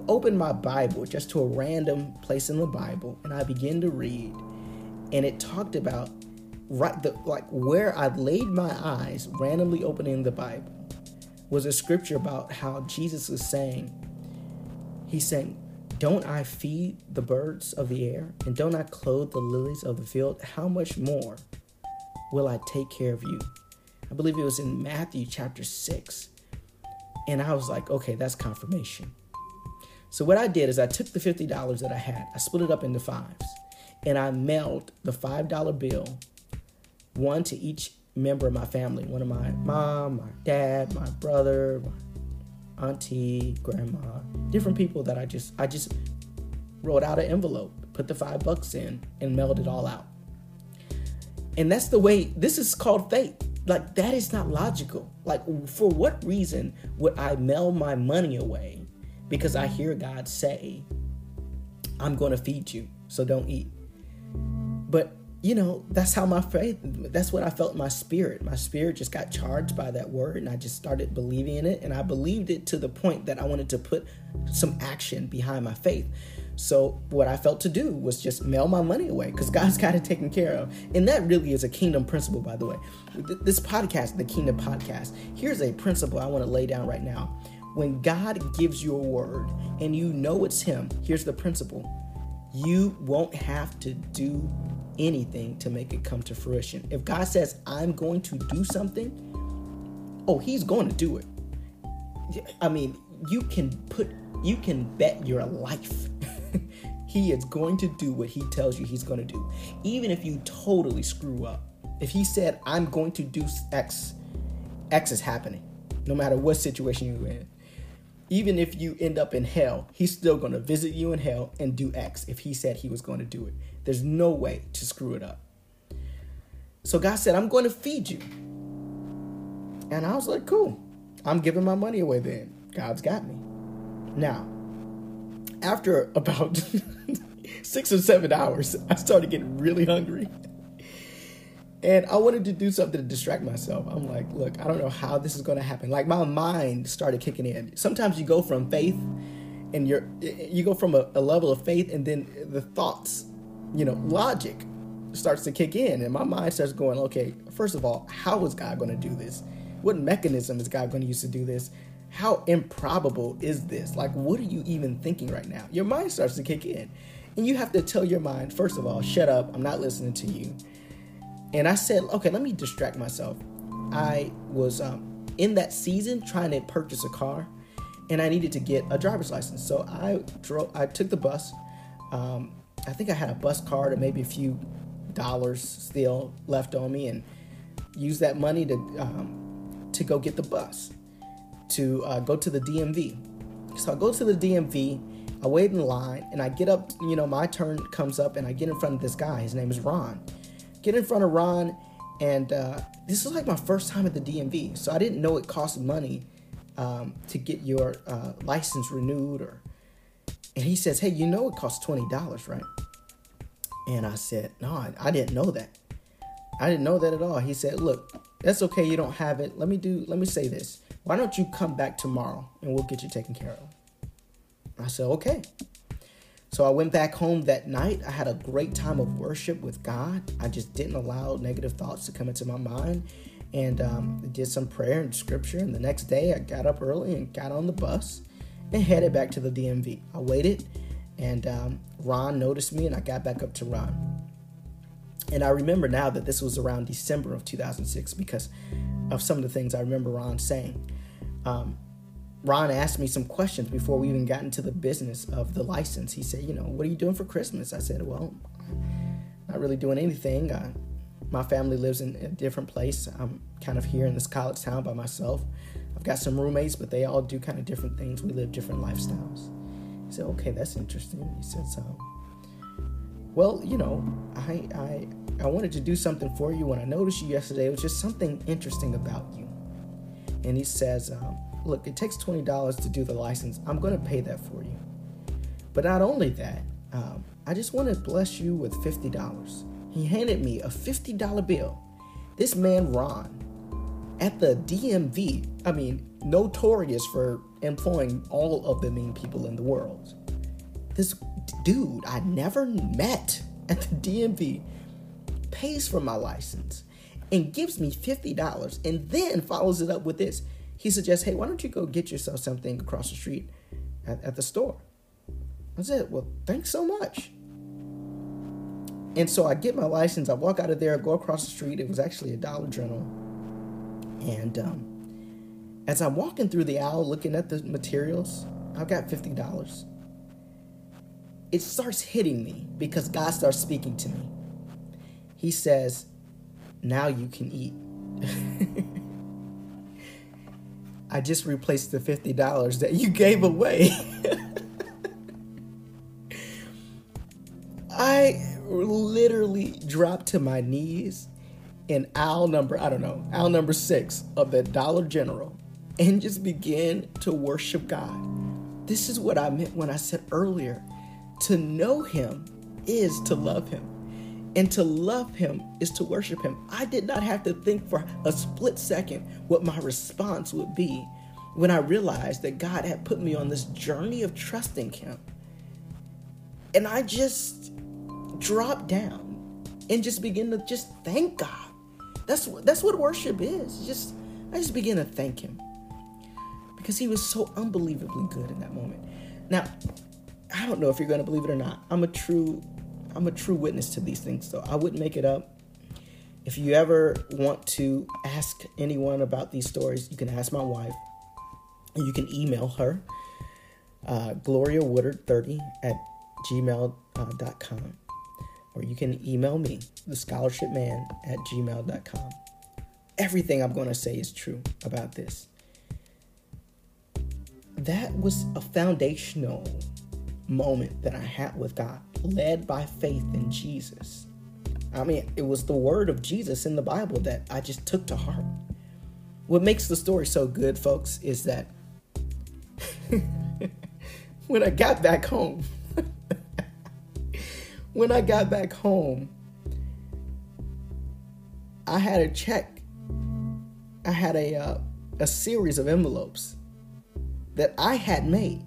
open my Bible just to a random place in the Bible, and I begin to read, and it talked about where I laid my eyes, randomly opening the Bible, was a scripture about how Jesus was saying, he's saying, don't I feed the birds of the air, and don't I clothe the lilies of the field? How much more will I take care of you? I believe it was in Matthew chapter 6. And I was like, okay, that's confirmation. So what I did is I took the $50 that I had, I split it up into fives, and I mailed the $5 bill, one to each member of my family, one of my mom, my dad, my brother, my auntie, grandma, different people that I just wrote out an envelope, put the $5 in, and mailed it all out. And that's the way, this is called faith. Like, that is not logical. Like, for what reason would I mail my money away because I hear God say, I'm going to feed you, so don't eat? But, that's how my faith, that's what I felt in my spirit. My spirit just got charged by that word, and I just started believing in it. And I believed it to the point that I wanted to put some action behind my faith. So what I felt to do was just mail my money away because God's got it taken care of. And that really is a kingdom principle, by the way. This podcast, The Kingdom Podcast, here's a principle I want to lay down right now. When God gives you a word and you know it's him, here's the principle. You won't have to do anything to make it come to fruition. If God says, I'm going to do something, he's going to do it. I mean, you can bet your life he is going to do what he tells you he's going to do. Even if you totally screw up. If he said, I'm going to do X, X is happening. No matter what situation you're in. Even if you end up in hell, he's still going to visit you in hell and do X if he said he was going to do it. There's no way to screw it up. So God said, I'm going to feed you. And I was like, cool. I'm giving my money away then. God's got me. Now, after about 6 or 7 hours, I started getting really hungry. And I wanted to do something to distract myself. I'm like, look, I don't know how this is going to happen. Like, my mind started kicking in. Sometimes you go from faith, and you go from a level of faith, and then the thoughts, logic starts to kick in. And my mind starts going, okay, first of all, how is God going to do this? What mechanism is God going to use to do this? How improbable is this? Like, what are you even thinking right now? Your mind starts to kick in. And you have to tell your mind, first of all, shut up. I'm not listening to you. And I said, okay, let me distract myself. I was in that season trying to purchase a car, and I needed to get a driver's license. So I took the bus. I think I had a bus card and maybe a few dollars still left on me, and used that money to go get the bus, to go to the DMV. So I go to the DMV, I wait in line, and I get up, you know, my turn comes up, and I get in front of this guy. His name is Ron. Get in front of Ron, and this is like my first time at the DMV. So I didn't know it cost money to get your license renewed. And he says, hey, you know it costs $20, right? And I said, no, I didn't know that. I didn't know that at all. He said, look, that's okay, you don't have it. Let me say this. Why don't you come back tomorrow, and we'll get you taken care of? I said, okay. So I went back home that night. I had a great time of worship with God. I just didn't allow negative thoughts to come into my mind, and did some prayer and scripture. And the next day I got up early and got on the bus and headed back to the DMV. I waited, and Ron noticed me, and I got back up to Ron. And I remember now that this was around December of 2006 because of some of the things I remember Ron saying. Ron asked me some questions before we even got into the business of the license. He said, you know, what are you doing for Christmas? I said, well, not really doing anything. My family lives in a different place. I'm kind of here in this college town by myself. I've got some roommates, but they all do kind of different things. We live different lifestyles. He said, okay, that's interesting. He said, so, well, you know, I wanted to do something for you. When I noticed you yesterday, it was just something interesting about you. And he says, look, it takes $20 to do the license. I'm going to pay that for you. But not only that, I just want to bless you with $50. He handed me a $50 bill. This man, Ron, at the DMV, I mean, notorious for employing all of the mean people in the world. This dude I never met at the DMV pays for my license and gives me $50, and then follows it up with this. He suggests, hey, why don't you go get yourself something across the street at the store? I said, well, thanks so much. And so I get my license. I walk out of there, go across the street. It was actually a Dollar General. And as I'm walking through the aisle looking at the materials, I've got $50. It starts hitting me because God starts speaking to me. He says, now you can eat. I just replaced the $50 that you gave away. I literally dropped to my knees in aisle number 6 of the Dollar General, and just began to worship God. This is what I meant when I said earlier, to know him is to love him, and to love him is to worship him. I did not have to think for a split second what my response would be when I realized that God had put me on this journey of trusting him. And I just dropped down and just begin to just thank God. That's what worship is. I just begin to thank him because he was so unbelievably good in that moment. Now, I don't know if you're going to believe it or not. I'm a true witness to these things, so I wouldn't make it up. If you ever want to ask anyone about these stories, you can ask my wife. You can email her, gloriawoodard30@gmail.com. Or you can email me, thescholarshipman@gmail.com. Everything I'm going to say is true about this. That was a foundational moment that I had with God, led by faith in Jesus. I mean, it was the word of Jesus in the Bible that I just took to heart. What makes the story so good, folks, is that when I got back home, I had a check. I had a series of envelopes that I had made,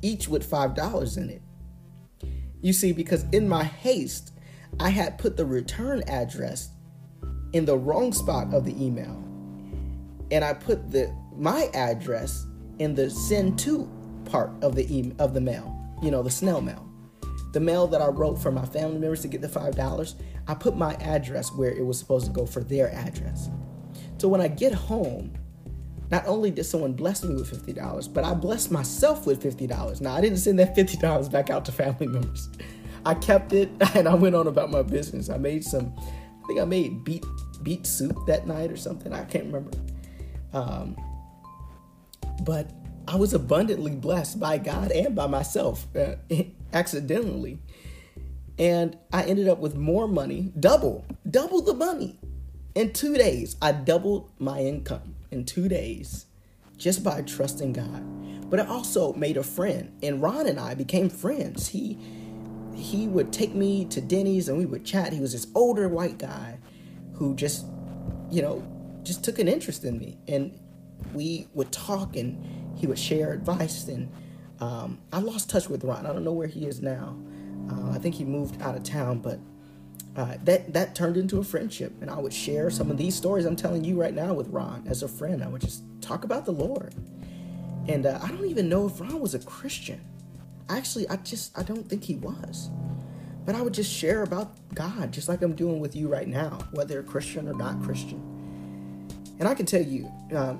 each with $5 in it. You see, because in my haste, I had put the return address in the wrong spot of the email. and I put my address in the send to part of the mail, the snail mail. The mail that I wrote for my family members to get the $5, I put my address where it was supposed to go for their address. So when I get home, not only did someone bless me with $50, but I blessed myself with $50. Now, I didn't send that $50 back out to family members. I kept it, and I went on about my business. I made beet soup that night or something. I can't remember. But I was abundantly blessed by God and by myself, accidentally. And I ended up with more money, double the money. In 2 days, I doubled my income in 2 days just by trusting God. But I also made a friend, and Ron and I became friends. He would take me to Denny's and we would chat. He was this older white guy who just took an interest in me. And we would talk and he would share advice. And I lost touch with Ron. I don't know where he is now. I think he moved out of town, but that turned into a friendship. And I would share some of these stories I'm telling you right now with Ron as a friend. I would just talk about the Lord. And I don't even know if Ron was a Christian. Actually, I don't think he was. But I would just share about God, just like I'm doing with you right now, whether Christian or not Christian. And I can tell you,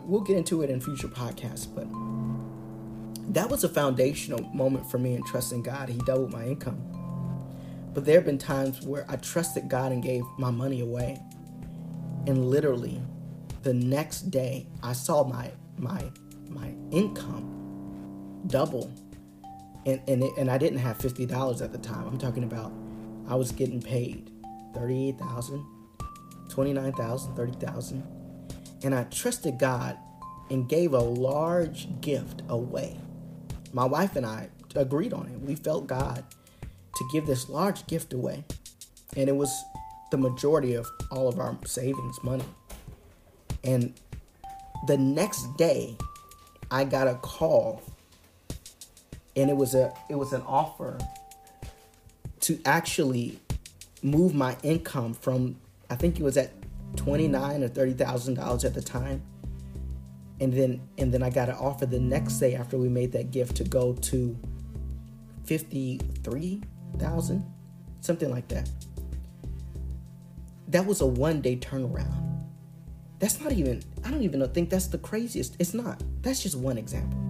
we'll get into it in future podcasts, but that was a foundational moment for me in trusting God. He doubled my income. But there have been times where I trusted God and gave my money away. And literally, the next day, I saw my income double. And I didn't have $50 at the time. I'm talking about I was getting paid $38,000, $29,000, $30,000. And I trusted God and gave a large gift away. My wife and I agreed on it. We felt God to give this large gift away. And it was the majority of all of our savings money. And the next day, I got a call. And it was an offer to actually move my income from, I think it was at $29,000 or $30,000 at the time. And then I got an offer the next day after we made that gift to go to $53,000, something like that. That was a one-day turnaround. That's not even, I don't even think that's the craziest. It's not. That's just one example.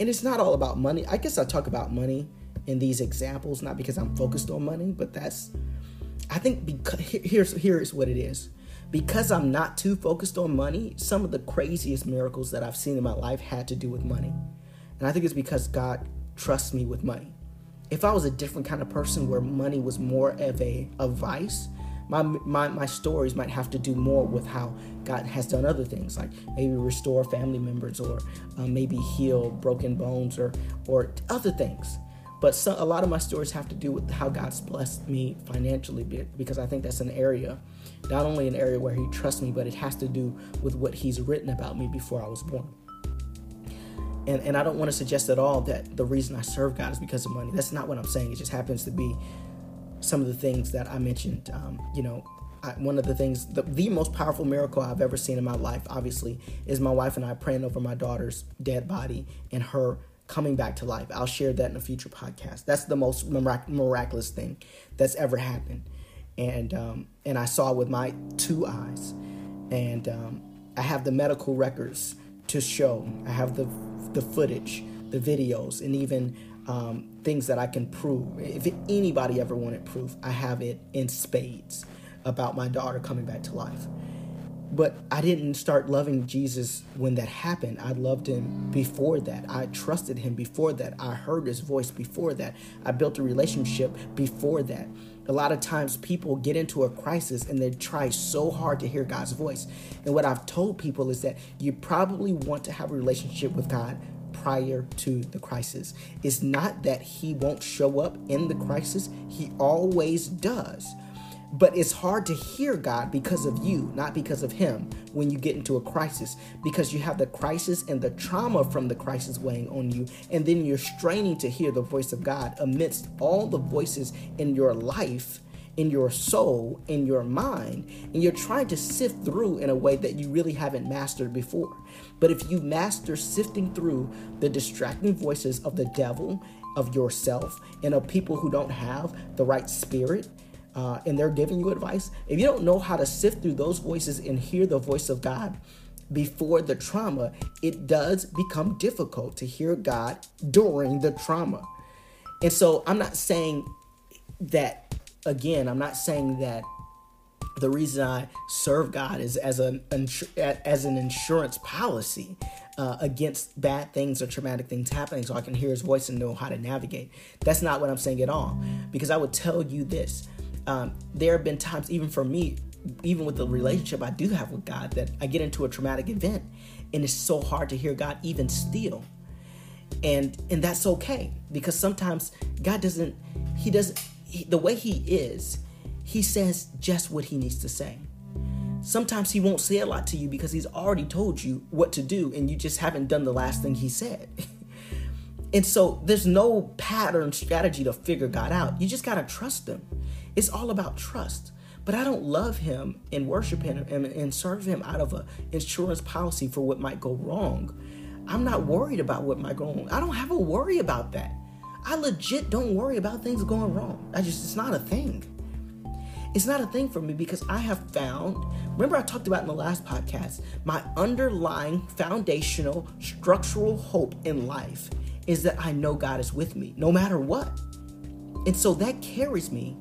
And it's not all about money. I guess I talk about money in these examples, not because I'm focused on money, but here's what it is. Because I'm not too focused on money, some of the craziest miracles that I've seen in my life had to do with money. And I think it's because God trusts me with money. If I was a different kind of person where money was more of a vice, my stories might have to do more with how God has done other things, like maybe restore family members or maybe heal broken bones or other things. But a lot of my stories have to do with how God's blessed me financially, because I think that's an area, not only an area where he trusts me, but it has to do with what he's written about me before I was born. And I don't want to suggest at all that the reason I serve God is because of money. That's not what I'm saying. It just happens to be some of the things that I mentioned. One of the things, the most powerful miracle I've ever seen in my life, obviously, is my wife and I praying over my daughter's dead body and her coming back to life. I'll share that in a future podcast. That's the most miraculous thing that's ever happened. And I saw with my two eyes. And I have the medical records to show. I have the footage, the videos, and even things that I can prove. If anybody ever wanted proof, I have it in spades about my daughter coming back to life. But I didn't start loving Jesus when that happened. I loved him before that. I trusted him before that. I heard his voice before that. I built a relationship before that. A lot of times people get into a crisis and they try so hard to hear God's voice. And what I've told people is that you probably want to have a relationship with God prior to the crisis. It's not that he won't show up in the crisis. He always does. But it's hard to hear God because of you, not because of him, when you get into a crisis, because you have the crisis and the trauma from the crisis weighing on you. And then you're straining to hear the voice of God amidst all the voices in your life. in your soul, in your mind, and you're trying to sift through in a way that you really haven't mastered before. But if you master sifting through the distracting voices of the devil, of yourself, and of people who don't have the right spirit, and they're giving you advice, if you don't know how to sift through those voices and hear the voice of God before the trauma, it does become difficult to hear God during the trauma. And so I'm not saying that the reason I serve God is as an insurance policy against bad things or traumatic things happening, so I can hear his voice and know how to navigate. That's not what I'm saying at all, because I would tell you this. There have been times, even for me, even with the relationship I do have with God, that I get into a traumatic event and it's so hard to hear God even still. And that's okay, because sometimes God the way he is, he says just what he needs to say. Sometimes he won't say a lot to you because he's already told you what to do and you just haven't done the last thing he said. And so there's no pattern strategy to figure God out. You just got to trust him. It's all about trust. But I don't love him and worship him and serve him out of an insurance policy for what might go wrong. I'm not worried about what might go wrong. I don't have a worry about that. I legit don't worry about things going wrong. It's not a thing. It's not a thing for me, because I have found, remember I talked about in the last podcast, my underlying foundational structural hope in life is that I know God is with me no matter what. And so that carries me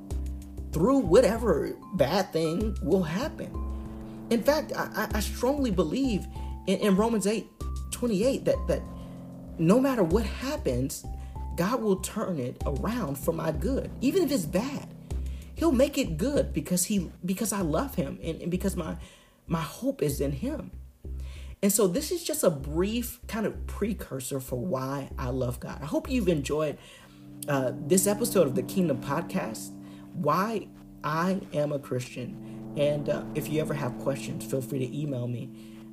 through whatever bad thing will happen. In fact, I strongly believe in Romans 8:28 that no matter what happens, God will turn it around for my good. Even if it's bad, he'll make it good because I love him and because my hope is in him. And so this is just a brief kind of precursor for why I love God. I hope you've enjoyed this episode of the Kingdom Podcast, why I am a Christian. And if you ever have questions, feel free to email me.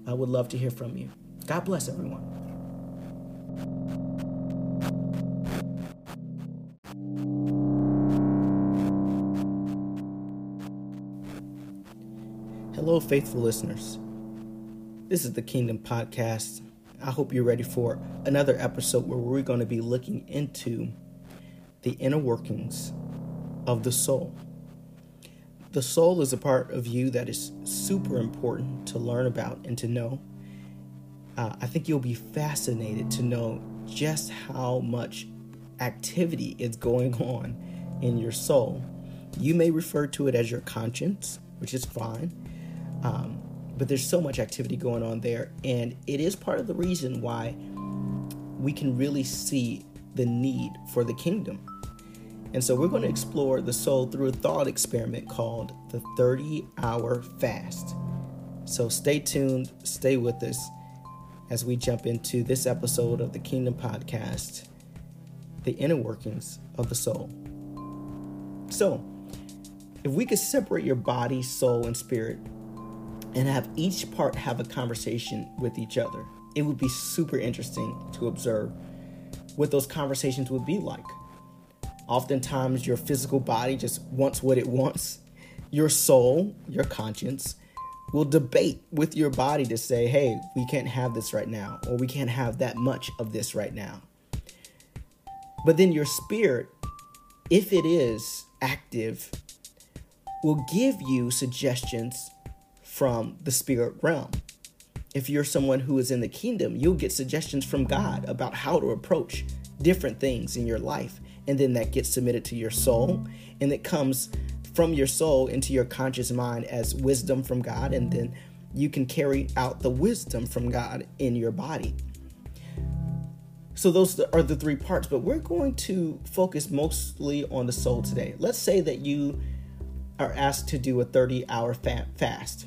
I would love to hear from you. God bless everyone. Hello, faithful listeners. This is the Kingdom Podcast. I hope you're ready for another episode where we're going to be looking into the inner workings of the soul. The soul is a part of you that is super important to learn about and to know. I think you'll be fascinated to know just how much activity is going on in your soul. You may refer to it as your conscience, which is fine. But there's so much activity going on there, and it is part of the reason why we can really see the need for the kingdom. And so we're going to explore the soul through a thought experiment called the 30-hour fast. So stay tuned, stay with us as we jump into this episode of the Kingdom Podcast, the inner workings of the soul. So if we could separate your body, soul, and spirit, and have each part have a conversation with each other, it would be super interesting to observe what those conversations would be like. Oftentimes, your physical body just wants what it wants. Your soul, your conscience, will debate with your body to say, hey, we can't have this right now, or we can't have that much of this right now. But then your spirit, if it is active, will give you suggestions from the spirit realm. If you're someone who is in the kingdom, you'll get suggestions from God about how to approach different things in your life. And then that gets submitted to your soul, and it comes from your soul into your conscious mind as wisdom from God. And then you can carry out the wisdom from God in your body. So those are the three parts, but we're going to focus mostly on the soul today. Let's say that you are asked to do a 30-hour fast.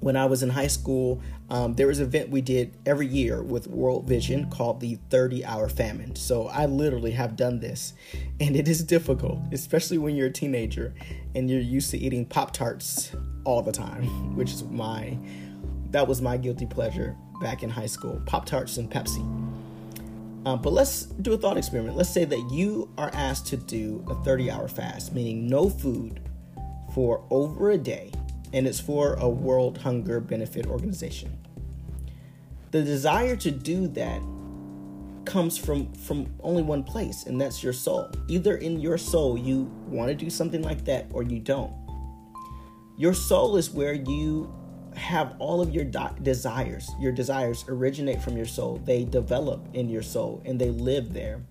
When I was in high school, there was an event we did every year with World Vision called the 30-hour famine. So I literally have done this, and it is difficult, especially when you're a teenager and you're used to eating Pop-Tarts all the time, which is that was my guilty pleasure back in high school, Pop-Tarts and Pepsi. But let's do a thought experiment. Let's say that you are asked to do a 30-hour fast, meaning no food for over a day, and it's for a World Hunger Benefit Organization. The desire to do that comes from only one place, and that's your soul. Either in your soul you want to do something like that or you don't. Your soul is where you have all of your desires. Your desires originate from your soul. They develop in your soul and they live there.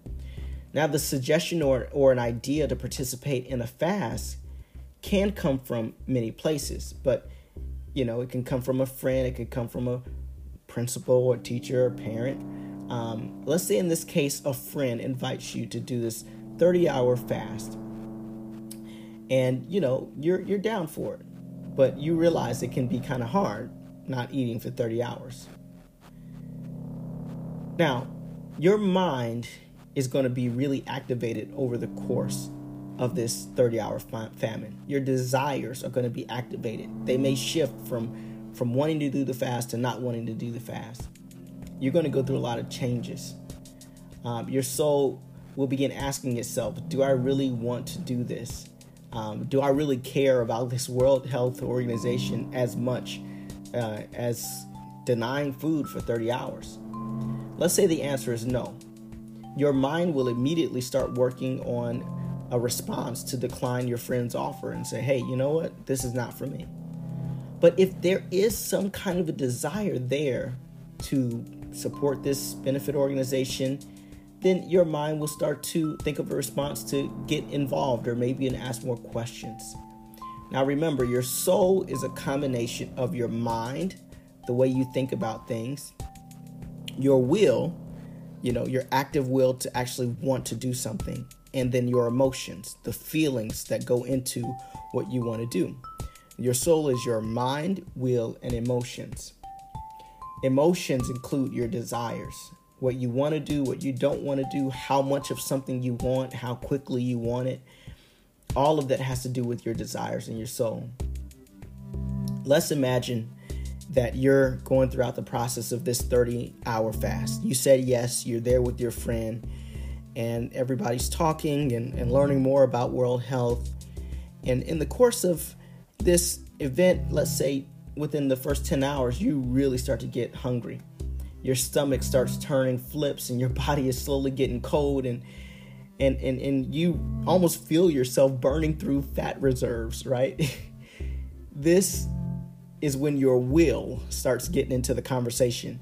Now, the suggestion or an idea to participate in a fast can come from many places, but it can come from a friend, it can come from a principal or teacher or parent. Let's say in this case, a friend invites you to do this 30-hour fast, and you're down for it. But you realize it can be kind of hard not eating for 30 hours. Now, your mind is going to be really activated over the course of this 30-hour famine. Your desires are going to be activated. They may shift from wanting to do the fast to not wanting to do the fast. You're going to go through a lot of changes. Your soul will begin asking itself, do I really want to do this? Do I really care about this World Health Organization as much as denying food for 30 hours? Let's say the answer is no. Your mind will immediately start working on a response to decline your friend's offer and say, hey, you know what? This is not for me. But if there is some kind of a desire there to support this benefit organization, then your mind will start to think of a response to get involved or maybe ask more questions. Now remember, your soul is a combination of your mind, the way you think about things, your will, your active will to actually want to do something, and then your emotions, the feelings that go into what you want to do. Your soul is your mind, will, and emotions. Emotions include your desires. What you want to do, what you don't want to do, how much of something you want, how quickly you want it. All of that has to do with your desires and your soul. Let's imagine that you're going throughout the process of this 30-hour fast. You said yes, you're there with your friend, and everybody's talking and learning more about world health. And in the course of this event, let's say within the first 10 hours, you really start to get hungry. Your stomach starts turning flips and your body is slowly getting cold and you almost feel yourself burning through fat reserves, right? This is when your will starts getting into the conversation.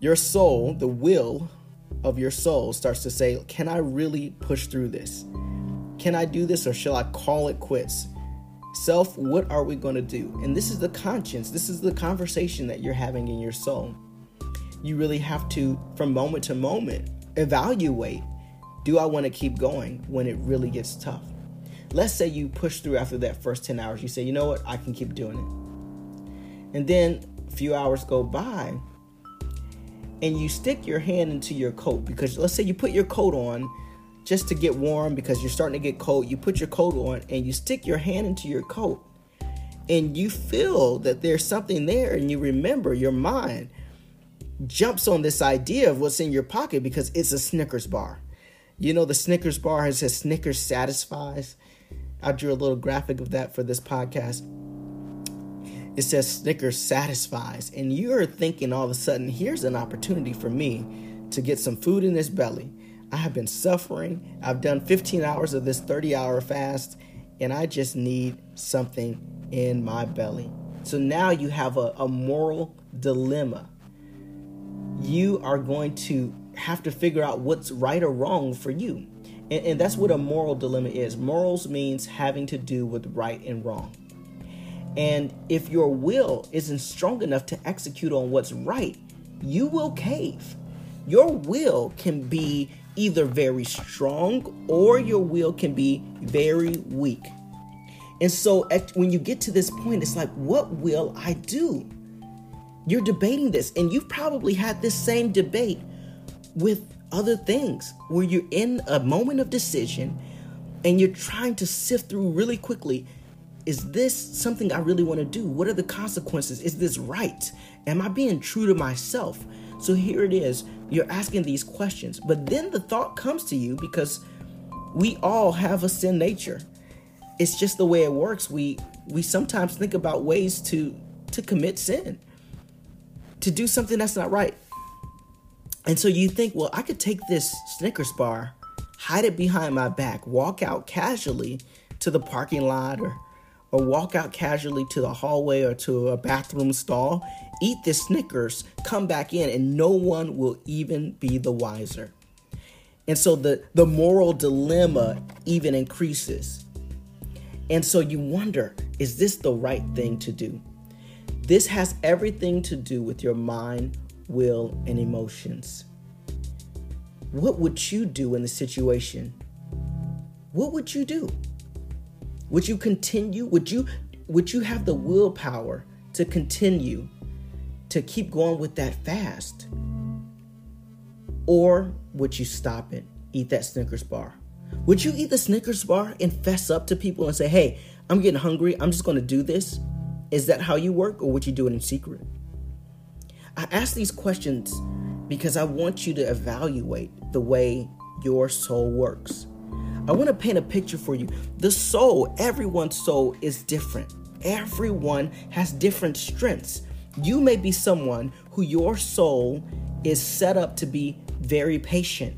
Your soul, the will of your soul, starts to say, can I really push through this? Can I do this or shall I call it quits? Self, what are we going to do? And this is the conscience. This is the conversation that you're having in your soul. You really have to, from moment to moment, evaluate, do I want to keep going when it really gets tough? Let's say you push through after that first 10 hours. You say, you know what? I can keep doing it. And then a few hours go by and you stick your hand into your coat, because let's say you put your coat on just to get warm because you're starting to get cold. You put your coat on and you stick your hand into your coat and you feel that there's something there, and you remember, your mind jumps on this idea of what's in your pocket because it's a Snickers bar. The Snickers bar has a Snickers satisfies. I drew a little graphic of that for this podcast. It says Snickers satisfies. And you're thinking all of a sudden, here's an opportunity for me to get some food in this belly. I have been suffering. I've done 15 hours of this 30-hour fast, and I just need something in my belly. So now you have a moral dilemma. You are going to have to figure out what's right or wrong for you. And that's what a moral dilemma is. Morals means having to do with right and wrong. And if your will isn't strong enough to execute on what's right, you will cave. Your will can be either very strong or your will can be very weak. And so when you get to this point, it's like, what will I do? You're debating this, and you've probably had this same debate with other things where you're in a moment of decision and you're trying to sift through really quickly. Is this something I really want to do? What are the consequences? Is this right? Am I being true to myself? So here it is. You're asking these questions. But then the thought comes to you, because we all have a sin nature. It's just the way it works. We sometimes think about ways to commit sin, to do something that's not right. And so you think, well, I could take this Snickers bar, hide it behind my back, walk out casually to the parking lot or walk out casually to the hallway or to a bathroom stall, eat this Snickers, come back in, and no one will even be the wiser. And so the moral dilemma even increases. And so you wonder, is this the right thing to do? This has everything to do with your mind, will, and emotions. What would you do in the situation? What would you do? Would you continue? Would you have the willpower to continue to keep going with that fast? Or would you stop it, eat that Snickers bar? Would you eat the Snickers bar and fess up to people and say, hey, I'm getting hungry, I'm just going to do this? Is that how you work, or would you do it in secret? I ask these questions because I want you to evaluate the way your soul works. I want to paint a picture for you. The soul, everyone's soul is different. Everyone has different strengths. You may be someone who your soul is set up to be very patient.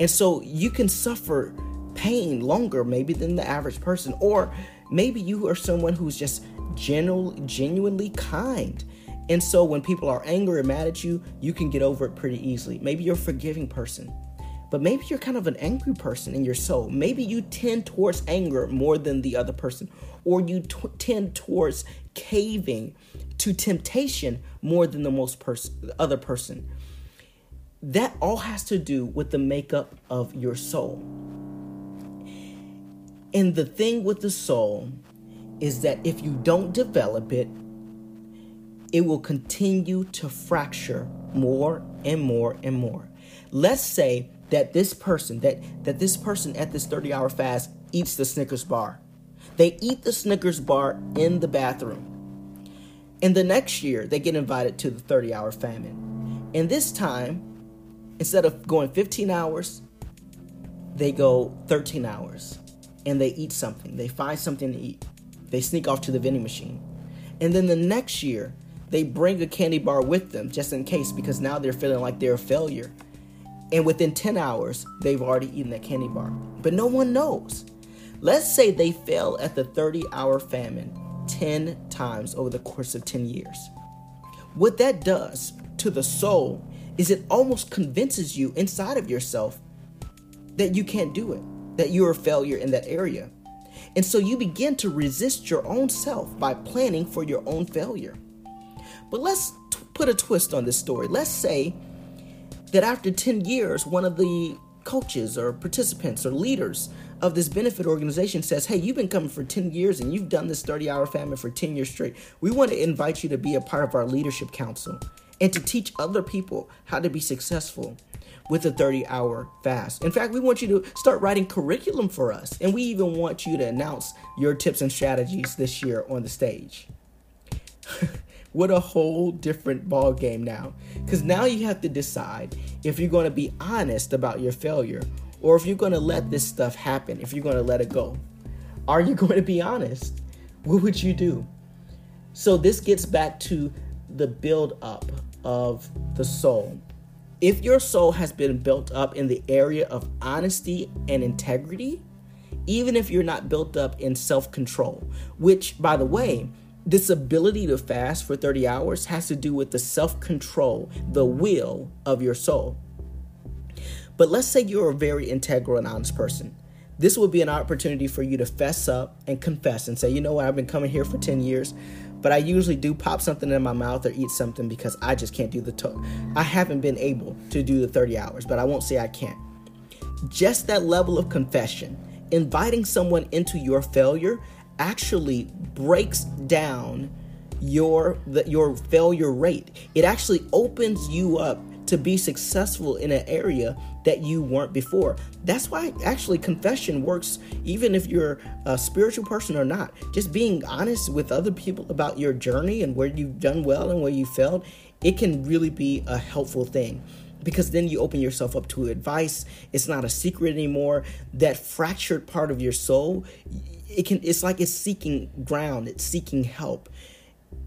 And so you can suffer pain longer maybe than the average person. Or maybe you are someone who's just genuinely kind. And so when people are angry or mad at you, you can get over it pretty easily. Maybe you're a forgiving person, but maybe you're kind of an angry person in your soul. Maybe you tend towards anger more than the other person, or you tend towards caving to temptation more than the other person. That all has to do with the makeup of your soul. And the thing with the soul is that if you don't develop it, it will continue to fracture more and more and more. Let's say that this person at this 30-hour fast eats the Snickers bar. They eat the Snickers bar in the bathroom. And the next year, they get invited to the 30-hour famine. And this time, instead of going 15 hours, they go 13 hours and they eat something. They find something to eat. They sneak off to the vending machine. And then the next year, they bring a candy bar with them just in case, because now they're feeling like they're a failure. And within 10 hours, they've already eaten that candy bar. But no one knows. Let's say they fail at the 30-hour famine 10 times over the course of 10 years. What that does to the soul is it almost convinces you inside of yourself that you can't do it, that you're a failure in that area. And so you begin to resist your own self by planning for your own failure. But let's put a twist on this story. Let's say that after 10 years, one of the coaches or participants or leaders of this benefit organization says, hey, you've been coming for 10 years and you've done this 30-hour famine for 10 years straight. We want to invite you to be a part of our leadership council and to teach other people how to be successful with a 30-hour fast. In fact, we want you to start writing curriculum for us, and we even want you to announce your tips and strategies this year on the stage. What a whole different ball game now, because now you have to decide if you're going to be honest about your failure or if you're going to let this stuff happen, if you're going to let it go. Are you going to be honest? What would you do? So this gets back to the build up of the soul. If your soul has been built up in the area of honesty and integrity, even if you're not built up in self-control, which, by the way, this ability to fast for 30 hours has to do with the self-control, the will of your soul. But let's say you're a very integral and honest person. This would be an opportunity for you to fess up and confess and say, you know what, I've been coming here for 10 years, but I usually do pop something in my mouth or eat something because I just can't do I haven't been able to do the 30 hours, but I won't say I can't. Just that level of confession, inviting someone into your failure, actually breaks down your failure rate. It actually opens you up to be successful in an area that you weren't before. That's why actually confession works, even if you're a spiritual person or not. Just being honest with other people about your journey and where you've done well and where you failed, it can really be a helpful thing, because then you open yourself up to advice. It's not a secret anymore. That fractured part of your soul, it's like it's seeking ground. It's seeking help.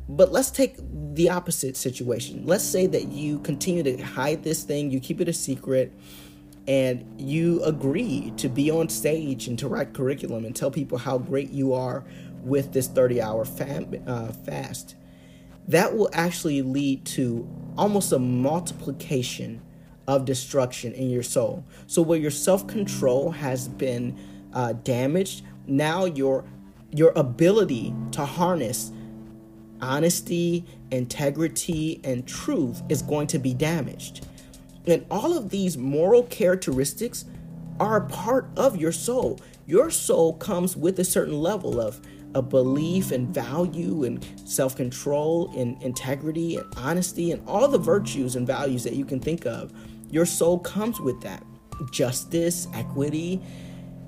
But let's take the opposite situation. Let's say that you continue to hide this thing. You keep it a secret, and you agree to be on stage and to write curriculum and tell people how great you are with this 30-hour fast. That will actually lead to almost a multiplication of destruction in your soul. So where your self-control has been damaged, now your ability to harness honesty, integrity, and truth is going to be damaged. And all of these moral characteristics are a part of your soul. Your soul comes with a certain level of a belief and value and self-control and integrity and honesty and all the virtues and values that you can think of. Your soul comes with that. Justice, equity,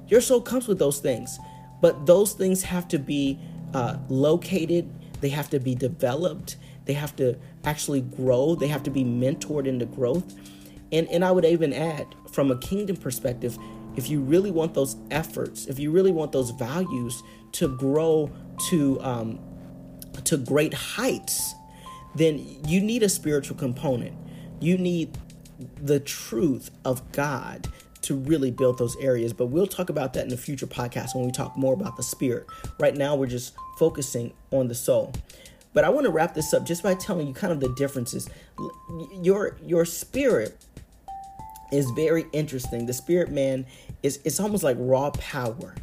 your soul comes with those things. But those things have to be located. They have to be developed. They have to actually grow. They have to be mentored into growth. And I would even add, from a kingdom perspective, if you really want those efforts, if you really want those values to grow to great heights, then you need a spiritual component. You need the truth of God to really build those areas. But we'll talk about that in a future podcast when we talk more about the spirit. Right now, we're just focusing on the soul. But I want to wrap this up just by telling you kind of the differences. Your spirit is very interesting. The spirit man it's almost like raw power.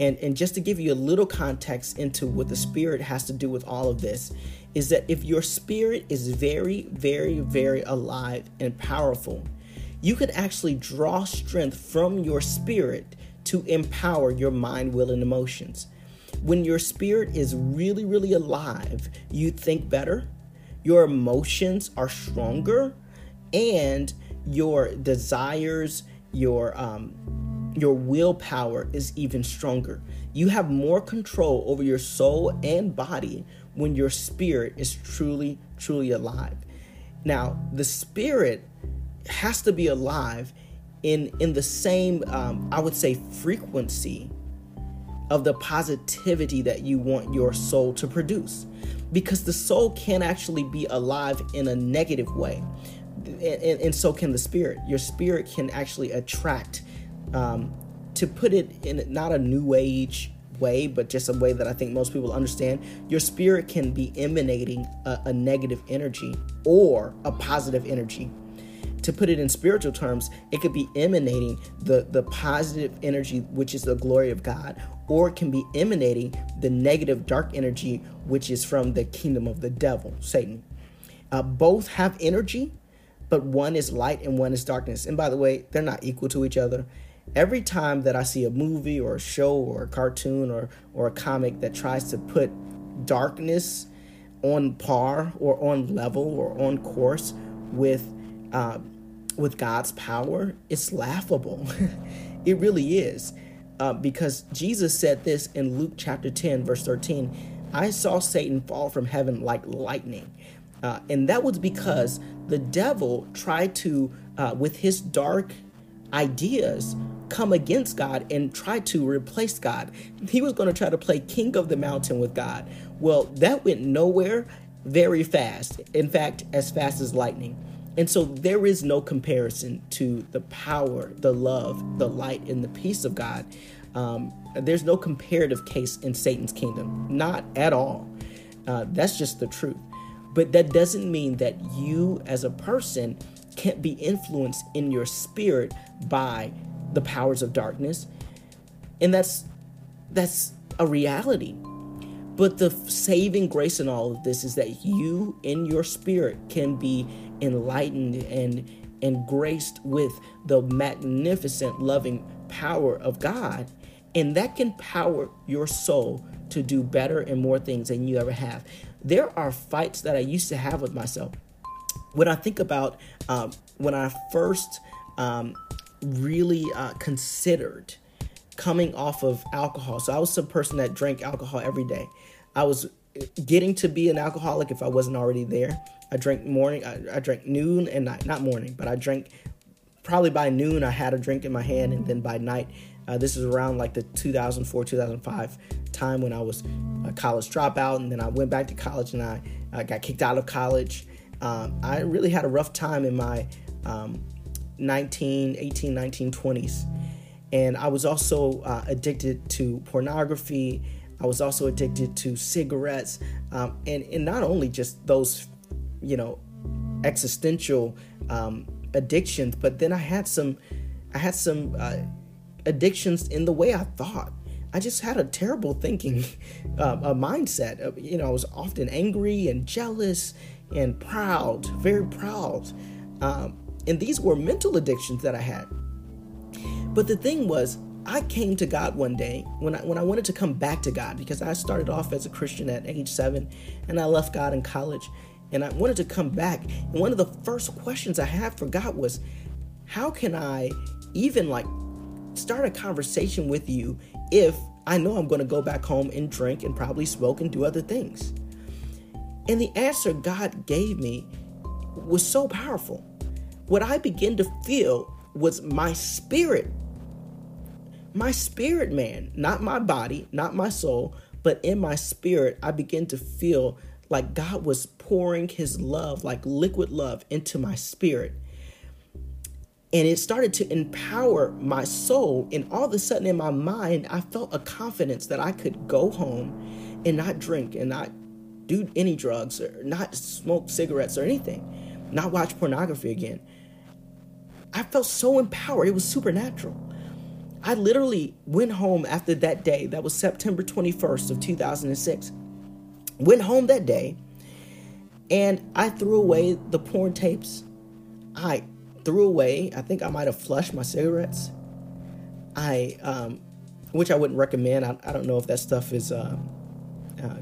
And just to give you a little context into what the spirit has to do with all of this, is that if your spirit is very, very, very alive and powerful, you can actually draw strength from your spirit to empower your mind, will, and emotions. When your spirit is really, really alive, you think better, your emotions are stronger, and your desires, your willpower is even stronger. You have more control over your soul and body when your spirit is truly, truly alive. Now, the spirit has to be alive in the same, I would say, frequency of the positivity that you want your soul to produce, because the soul can actually be alive in a negative way. And so can the spirit. Your spirit can actually attract, to put it in not a new age way, but just a way that I think most people understand, your spirit can be emanating a negative energy or a positive energy. To put it in spiritual terms, it could be emanating the positive energy, which is the glory of God, or it can be emanating the negative dark energy, which is from the kingdom of the devil, Satan. Both have energy, but one is light and one is darkness. And by the way, they're not equal to each other. Every time that I see a movie or a show or a cartoon or a comic that tries to put darkness on par or on level or on course with God's power, it's laughable. It really is. Because Jesus said this in Luke chapter 10, verse 13, I saw Satan fall from heaven like lightning. And that was because the devil tried to, with his dark ideas, come against God and try to replace God. He was going to try to play king of the mountain with God. Well, that went nowhere very fast. In fact, as fast as lightning. And so there is no comparison to the power, the love, the light, and the peace of God. There's no comparative case in Satan's kingdom. Not at all. That's just the truth. But that doesn't mean that you as a person can't be influenced in your spirit by the powers of darkness. And that's a reality. But the saving grace in all of this is that you in your spirit can be enlightened and graced with the magnificent loving power of God. And that can power your soul to do better and more things than you ever have. There are fights that I used to have with myself. When I think about when I first really considered coming off of alcohol. So I was a person that drank alcohol every day. I was getting to be an alcoholic if I wasn't already there. I drank noon and night, not morning, but I drank probably by noon. I had a drink in my hand, and then by night, this is around like the 2004, 2005 time when I was a college dropout, and then I went back to college and I got kicked out of college. I really had a rough time in my 18, 19, 20s. And I was also addicted to pornography. I was also addicted to cigarettes. And not only just those, you know, existential addictions, but then I had some addictions in the way I thought. I just had a terrible thinking a mindset. You know, I was often angry and jealous and proud, very proud. And these were mental addictions that I had. But the thing was, I came to God one day when I wanted to come back to God, because I started off as a Christian at age 7 and I left God in college and I wanted to come back. And one of the first questions I had for God was, how can I even like start a conversation with you if I know I'm going to go back home and drink and probably smoke and do other things? And the answer God gave me was so powerful. What I began to feel was my spirit man, not my body, not my soul, but in my spirit, I began to feel like God was pouring his love, like liquid love, into my spirit. And it started to empower my soul. And all of a sudden in my mind, I felt a confidence that I could go home and not drink and not do any drugs or not smoke cigarettes or anything, not watch pornography again. I felt so empowered. It was supernatural. I literally went home after that day. That was September 21st of 2006. Went home that day and I threw away the porn tapes. I think I might have flushed my cigarettes. Which I wouldn't recommend. I don't know if that stuff is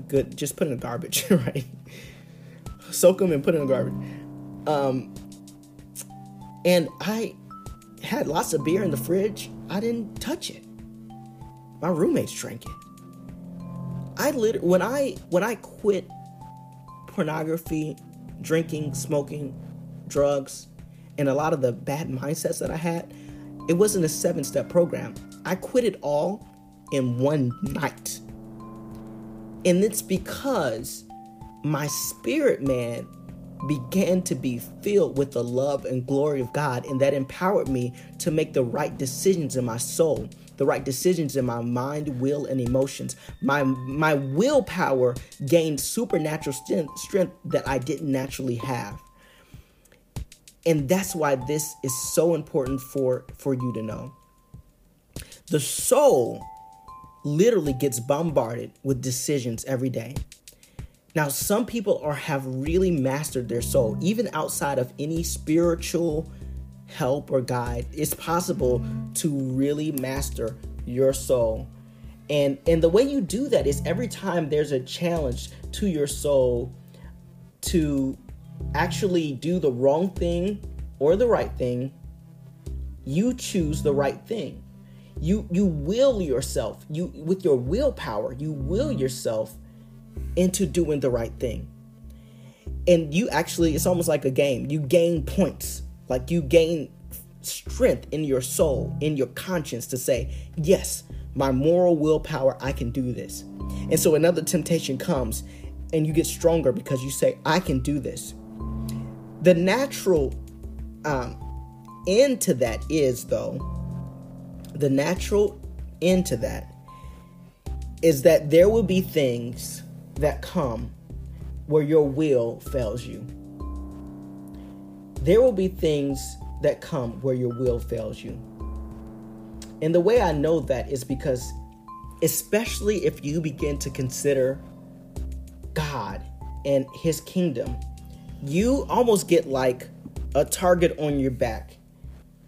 good. Just put it in the garbage, right? Soak them and put it in the garbage. And I had lots of beer in the fridge. I didn't touch it. My roommates drank it. When I quit pornography, drinking, smoking, drugs, and a lot of the bad mindsets that I had, it wasn't a 7-step program. I quit it all in one night. And it's because my spirit man began to be filled with the love and glory of God, and that empowered me to make the right decisions in my soul, the right decisions in my mind, will, and emotions. My willpower gained supernatural strength that I didn't naturally have. And that's why this is so important for you to know. The soul literally gets bombarded with decisions every day. Now, some people have really mastered their soul, even outside of any spiritual help or guide. It's possible to really master your soul. And the way you do that is every time there's a challenge to your soul to actually do the wrong thing or the right thing, you choose the right thing. You will yourself, with your willpower, you will yourself into doing the right thing. And you actually, it's almost like a game. You gain points, like you gain strength in your soul, in your conscience to say, yes, my moral willpower, I can do this. And so another temptation comes and you get stronger because you say, I can do this. The natural end to that is, though, the natural end to that is that there will be things that come where your will fails you. There will be things that come where your will fails you. And the way I know that is because, especially if you begin to consider God and his kingdom, you almost get like a target on your back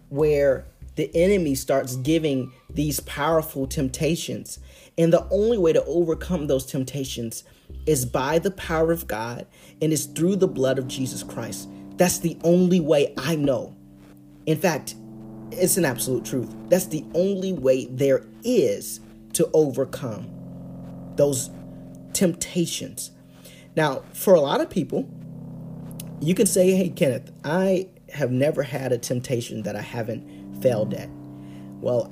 where the enemy starts giving these powerful temptations. And the only way to overcome those temptations is by the power of God, and it's through the blood of Jesus Christ. That's the only way I know. In fact, it's an absolute truth. That's the only way there is to overcome those temptations. Now, for a lot of people, you could say, hey, Kenneth, I have never had a temptation that I haven't failed at. Well,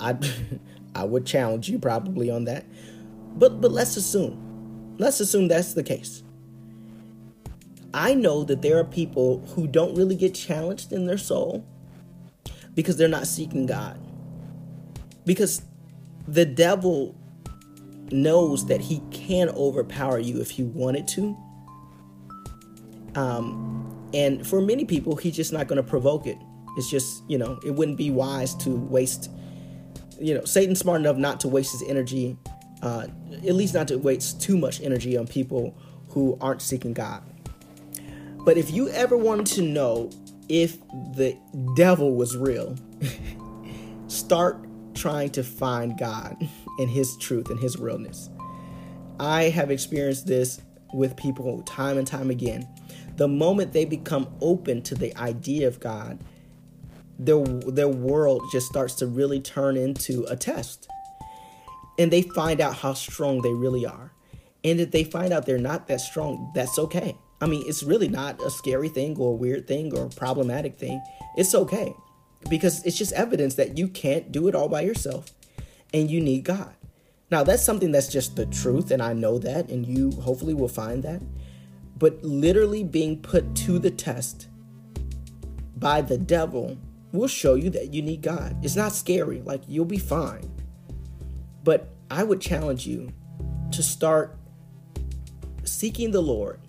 I would challenge you probably on that. But let's assume that's the case. I know that there are people who don't really get challenged in their soul because they're not seeking God. Because the devil knows that he can overpower you if he wanted to. And for many people, he's just not going to provoke it. It's just, it wouldn't be wise to waste, Satan's smart enough not to waste his energy, at least not to waste too much energy on people who aren't seeking God. But if you ever wanted to know if the devil was real, start trying to find God and his truth and his realness. I have experienced this with people time and time again. The moment they become open to the idea of God, their world just starts to really turn into a test. And they find out how strong they really are. And if they find out they're not that strong, that's okay. I mean, it's really not a scary thing or a weird thing or a problematic thing. It's okay, because it's just evidence that you can't do it all by yourself and you need God. Now, that's something that's just the truth, and I know that, and you hopefully will find that. But literally being put to the test by the devil will show you that you need God. It's not scary. Like, you'll be fine. But I would challenge you to start seeking the Lord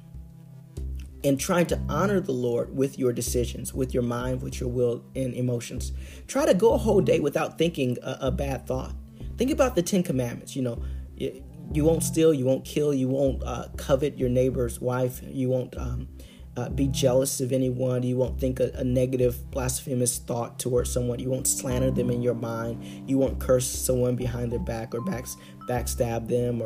and trying to honor the Lord with your decisions, with your mind, with your will and emotions. Try to go a whole day without thinking a bad thought. Think about the 10 Commandments. You won't steal, you won't kill, you won't covet your neighbor's wife, you won't be jealous of anyone, you won't think a negative, blasphemous thought towards someone, you won't slander them in your mind, you won't curse someone behind their back or backstab them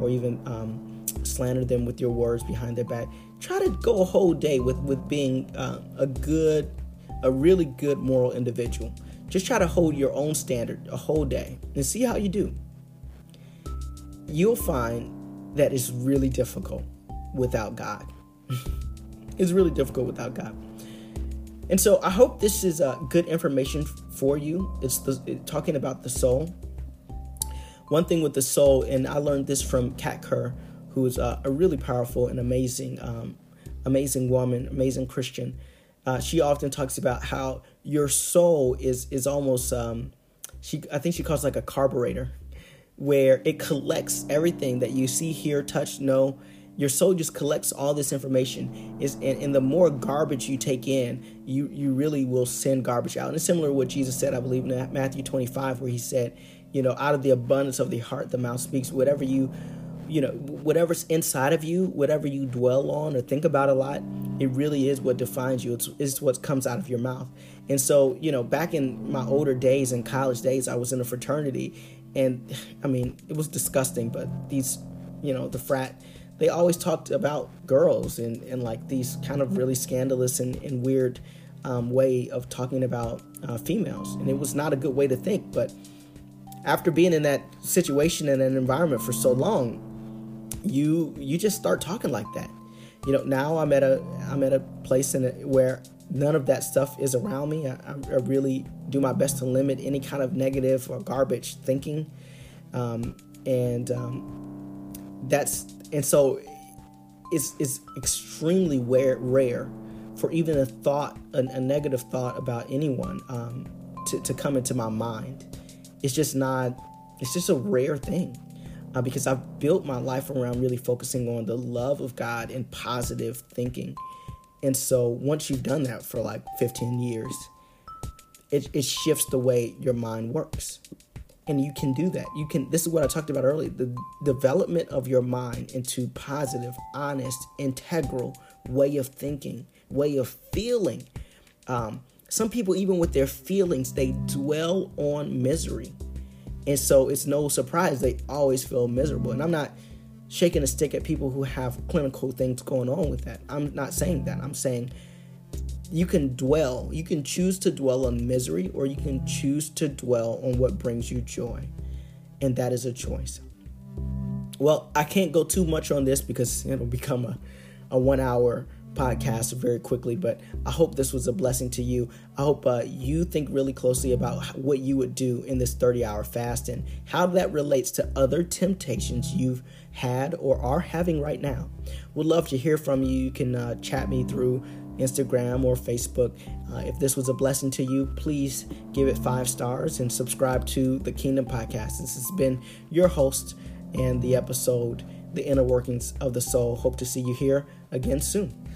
or even slander them with your words behind their back. Try to go a whole day with being a really good moral individual. Just try to hold your own standard a whole day and see how you do. You'll find that it's really difficult without God. It's really difficult without God. And so I hope this is good information for you. It's talking about the soul. One thing with the soul, and I learned this from Kat Kerr, who is a really powerful and amazing, amazing woman, amazing Christian. She often talks about how your soul is almost, I think she calls it like a carburetor, where it collects everything that you see, hear, touch, know. Your soul just collects all this information. And the more garbage you take in, you really will send garbage out. And it's similar to what Jesus said, I believe, in Matthew 25, where he said, out of the abundance of the heart, the mouth speaks. Whatever whatever's inside of you, whatever you dwell on or think about a lot, it really is what defines you. It's what comes out of your mouth. And so, back in my older days, in college days, I was in a fraternity. And I mean, it was disgusting, but these, the frat, they always talked about girls and like these kind of really scandalous and weird way of talking about females. And it was not a good way to think. But after being in that situation and an environment for so long, you just start talking like that. Now I'm at a place where none of that stuff is around me. I really do my best to limit any kind of negative or garbage thinking. So it's extremely rare for even a thought, a negative thought about anyone to come into my mind. It's just a rare thing because I've built my life around really focusing on the love of God and positive thinking. And so once you've done that for like 15 years, it shifts the way your mind works. And you can do that. This is what I talked about earlier, the development of your mind into positive, honest, integral way of thinking, way of feeling. Some people, even with their feelings, they dwell on misery. And so it's no surprise they always feel miserable. And I'm not shaking a stick at people who have clinical things going on with that. I'm not saying that. I'm saying you can dwell. You can choose to dwell on misery, or you can choose to dwell on what brings you joy. And that is a choice. Well, I can't go too much on this because it'll become a 1 hour podcast very quickly, but I hope this was a blessing to you. I hope you think really closely about what you would do in this 30-hour fast and how that relates to other temptations you've had or are having right now. Would love to hear from you. You can chat me through Instagram or Facebook. If this was a blessing to you, please give it 5 stars and subscribe to the Kingdom Podcast. This has been your host and the episode, The Inner Workings of the Soul. Hope to see you here again soon.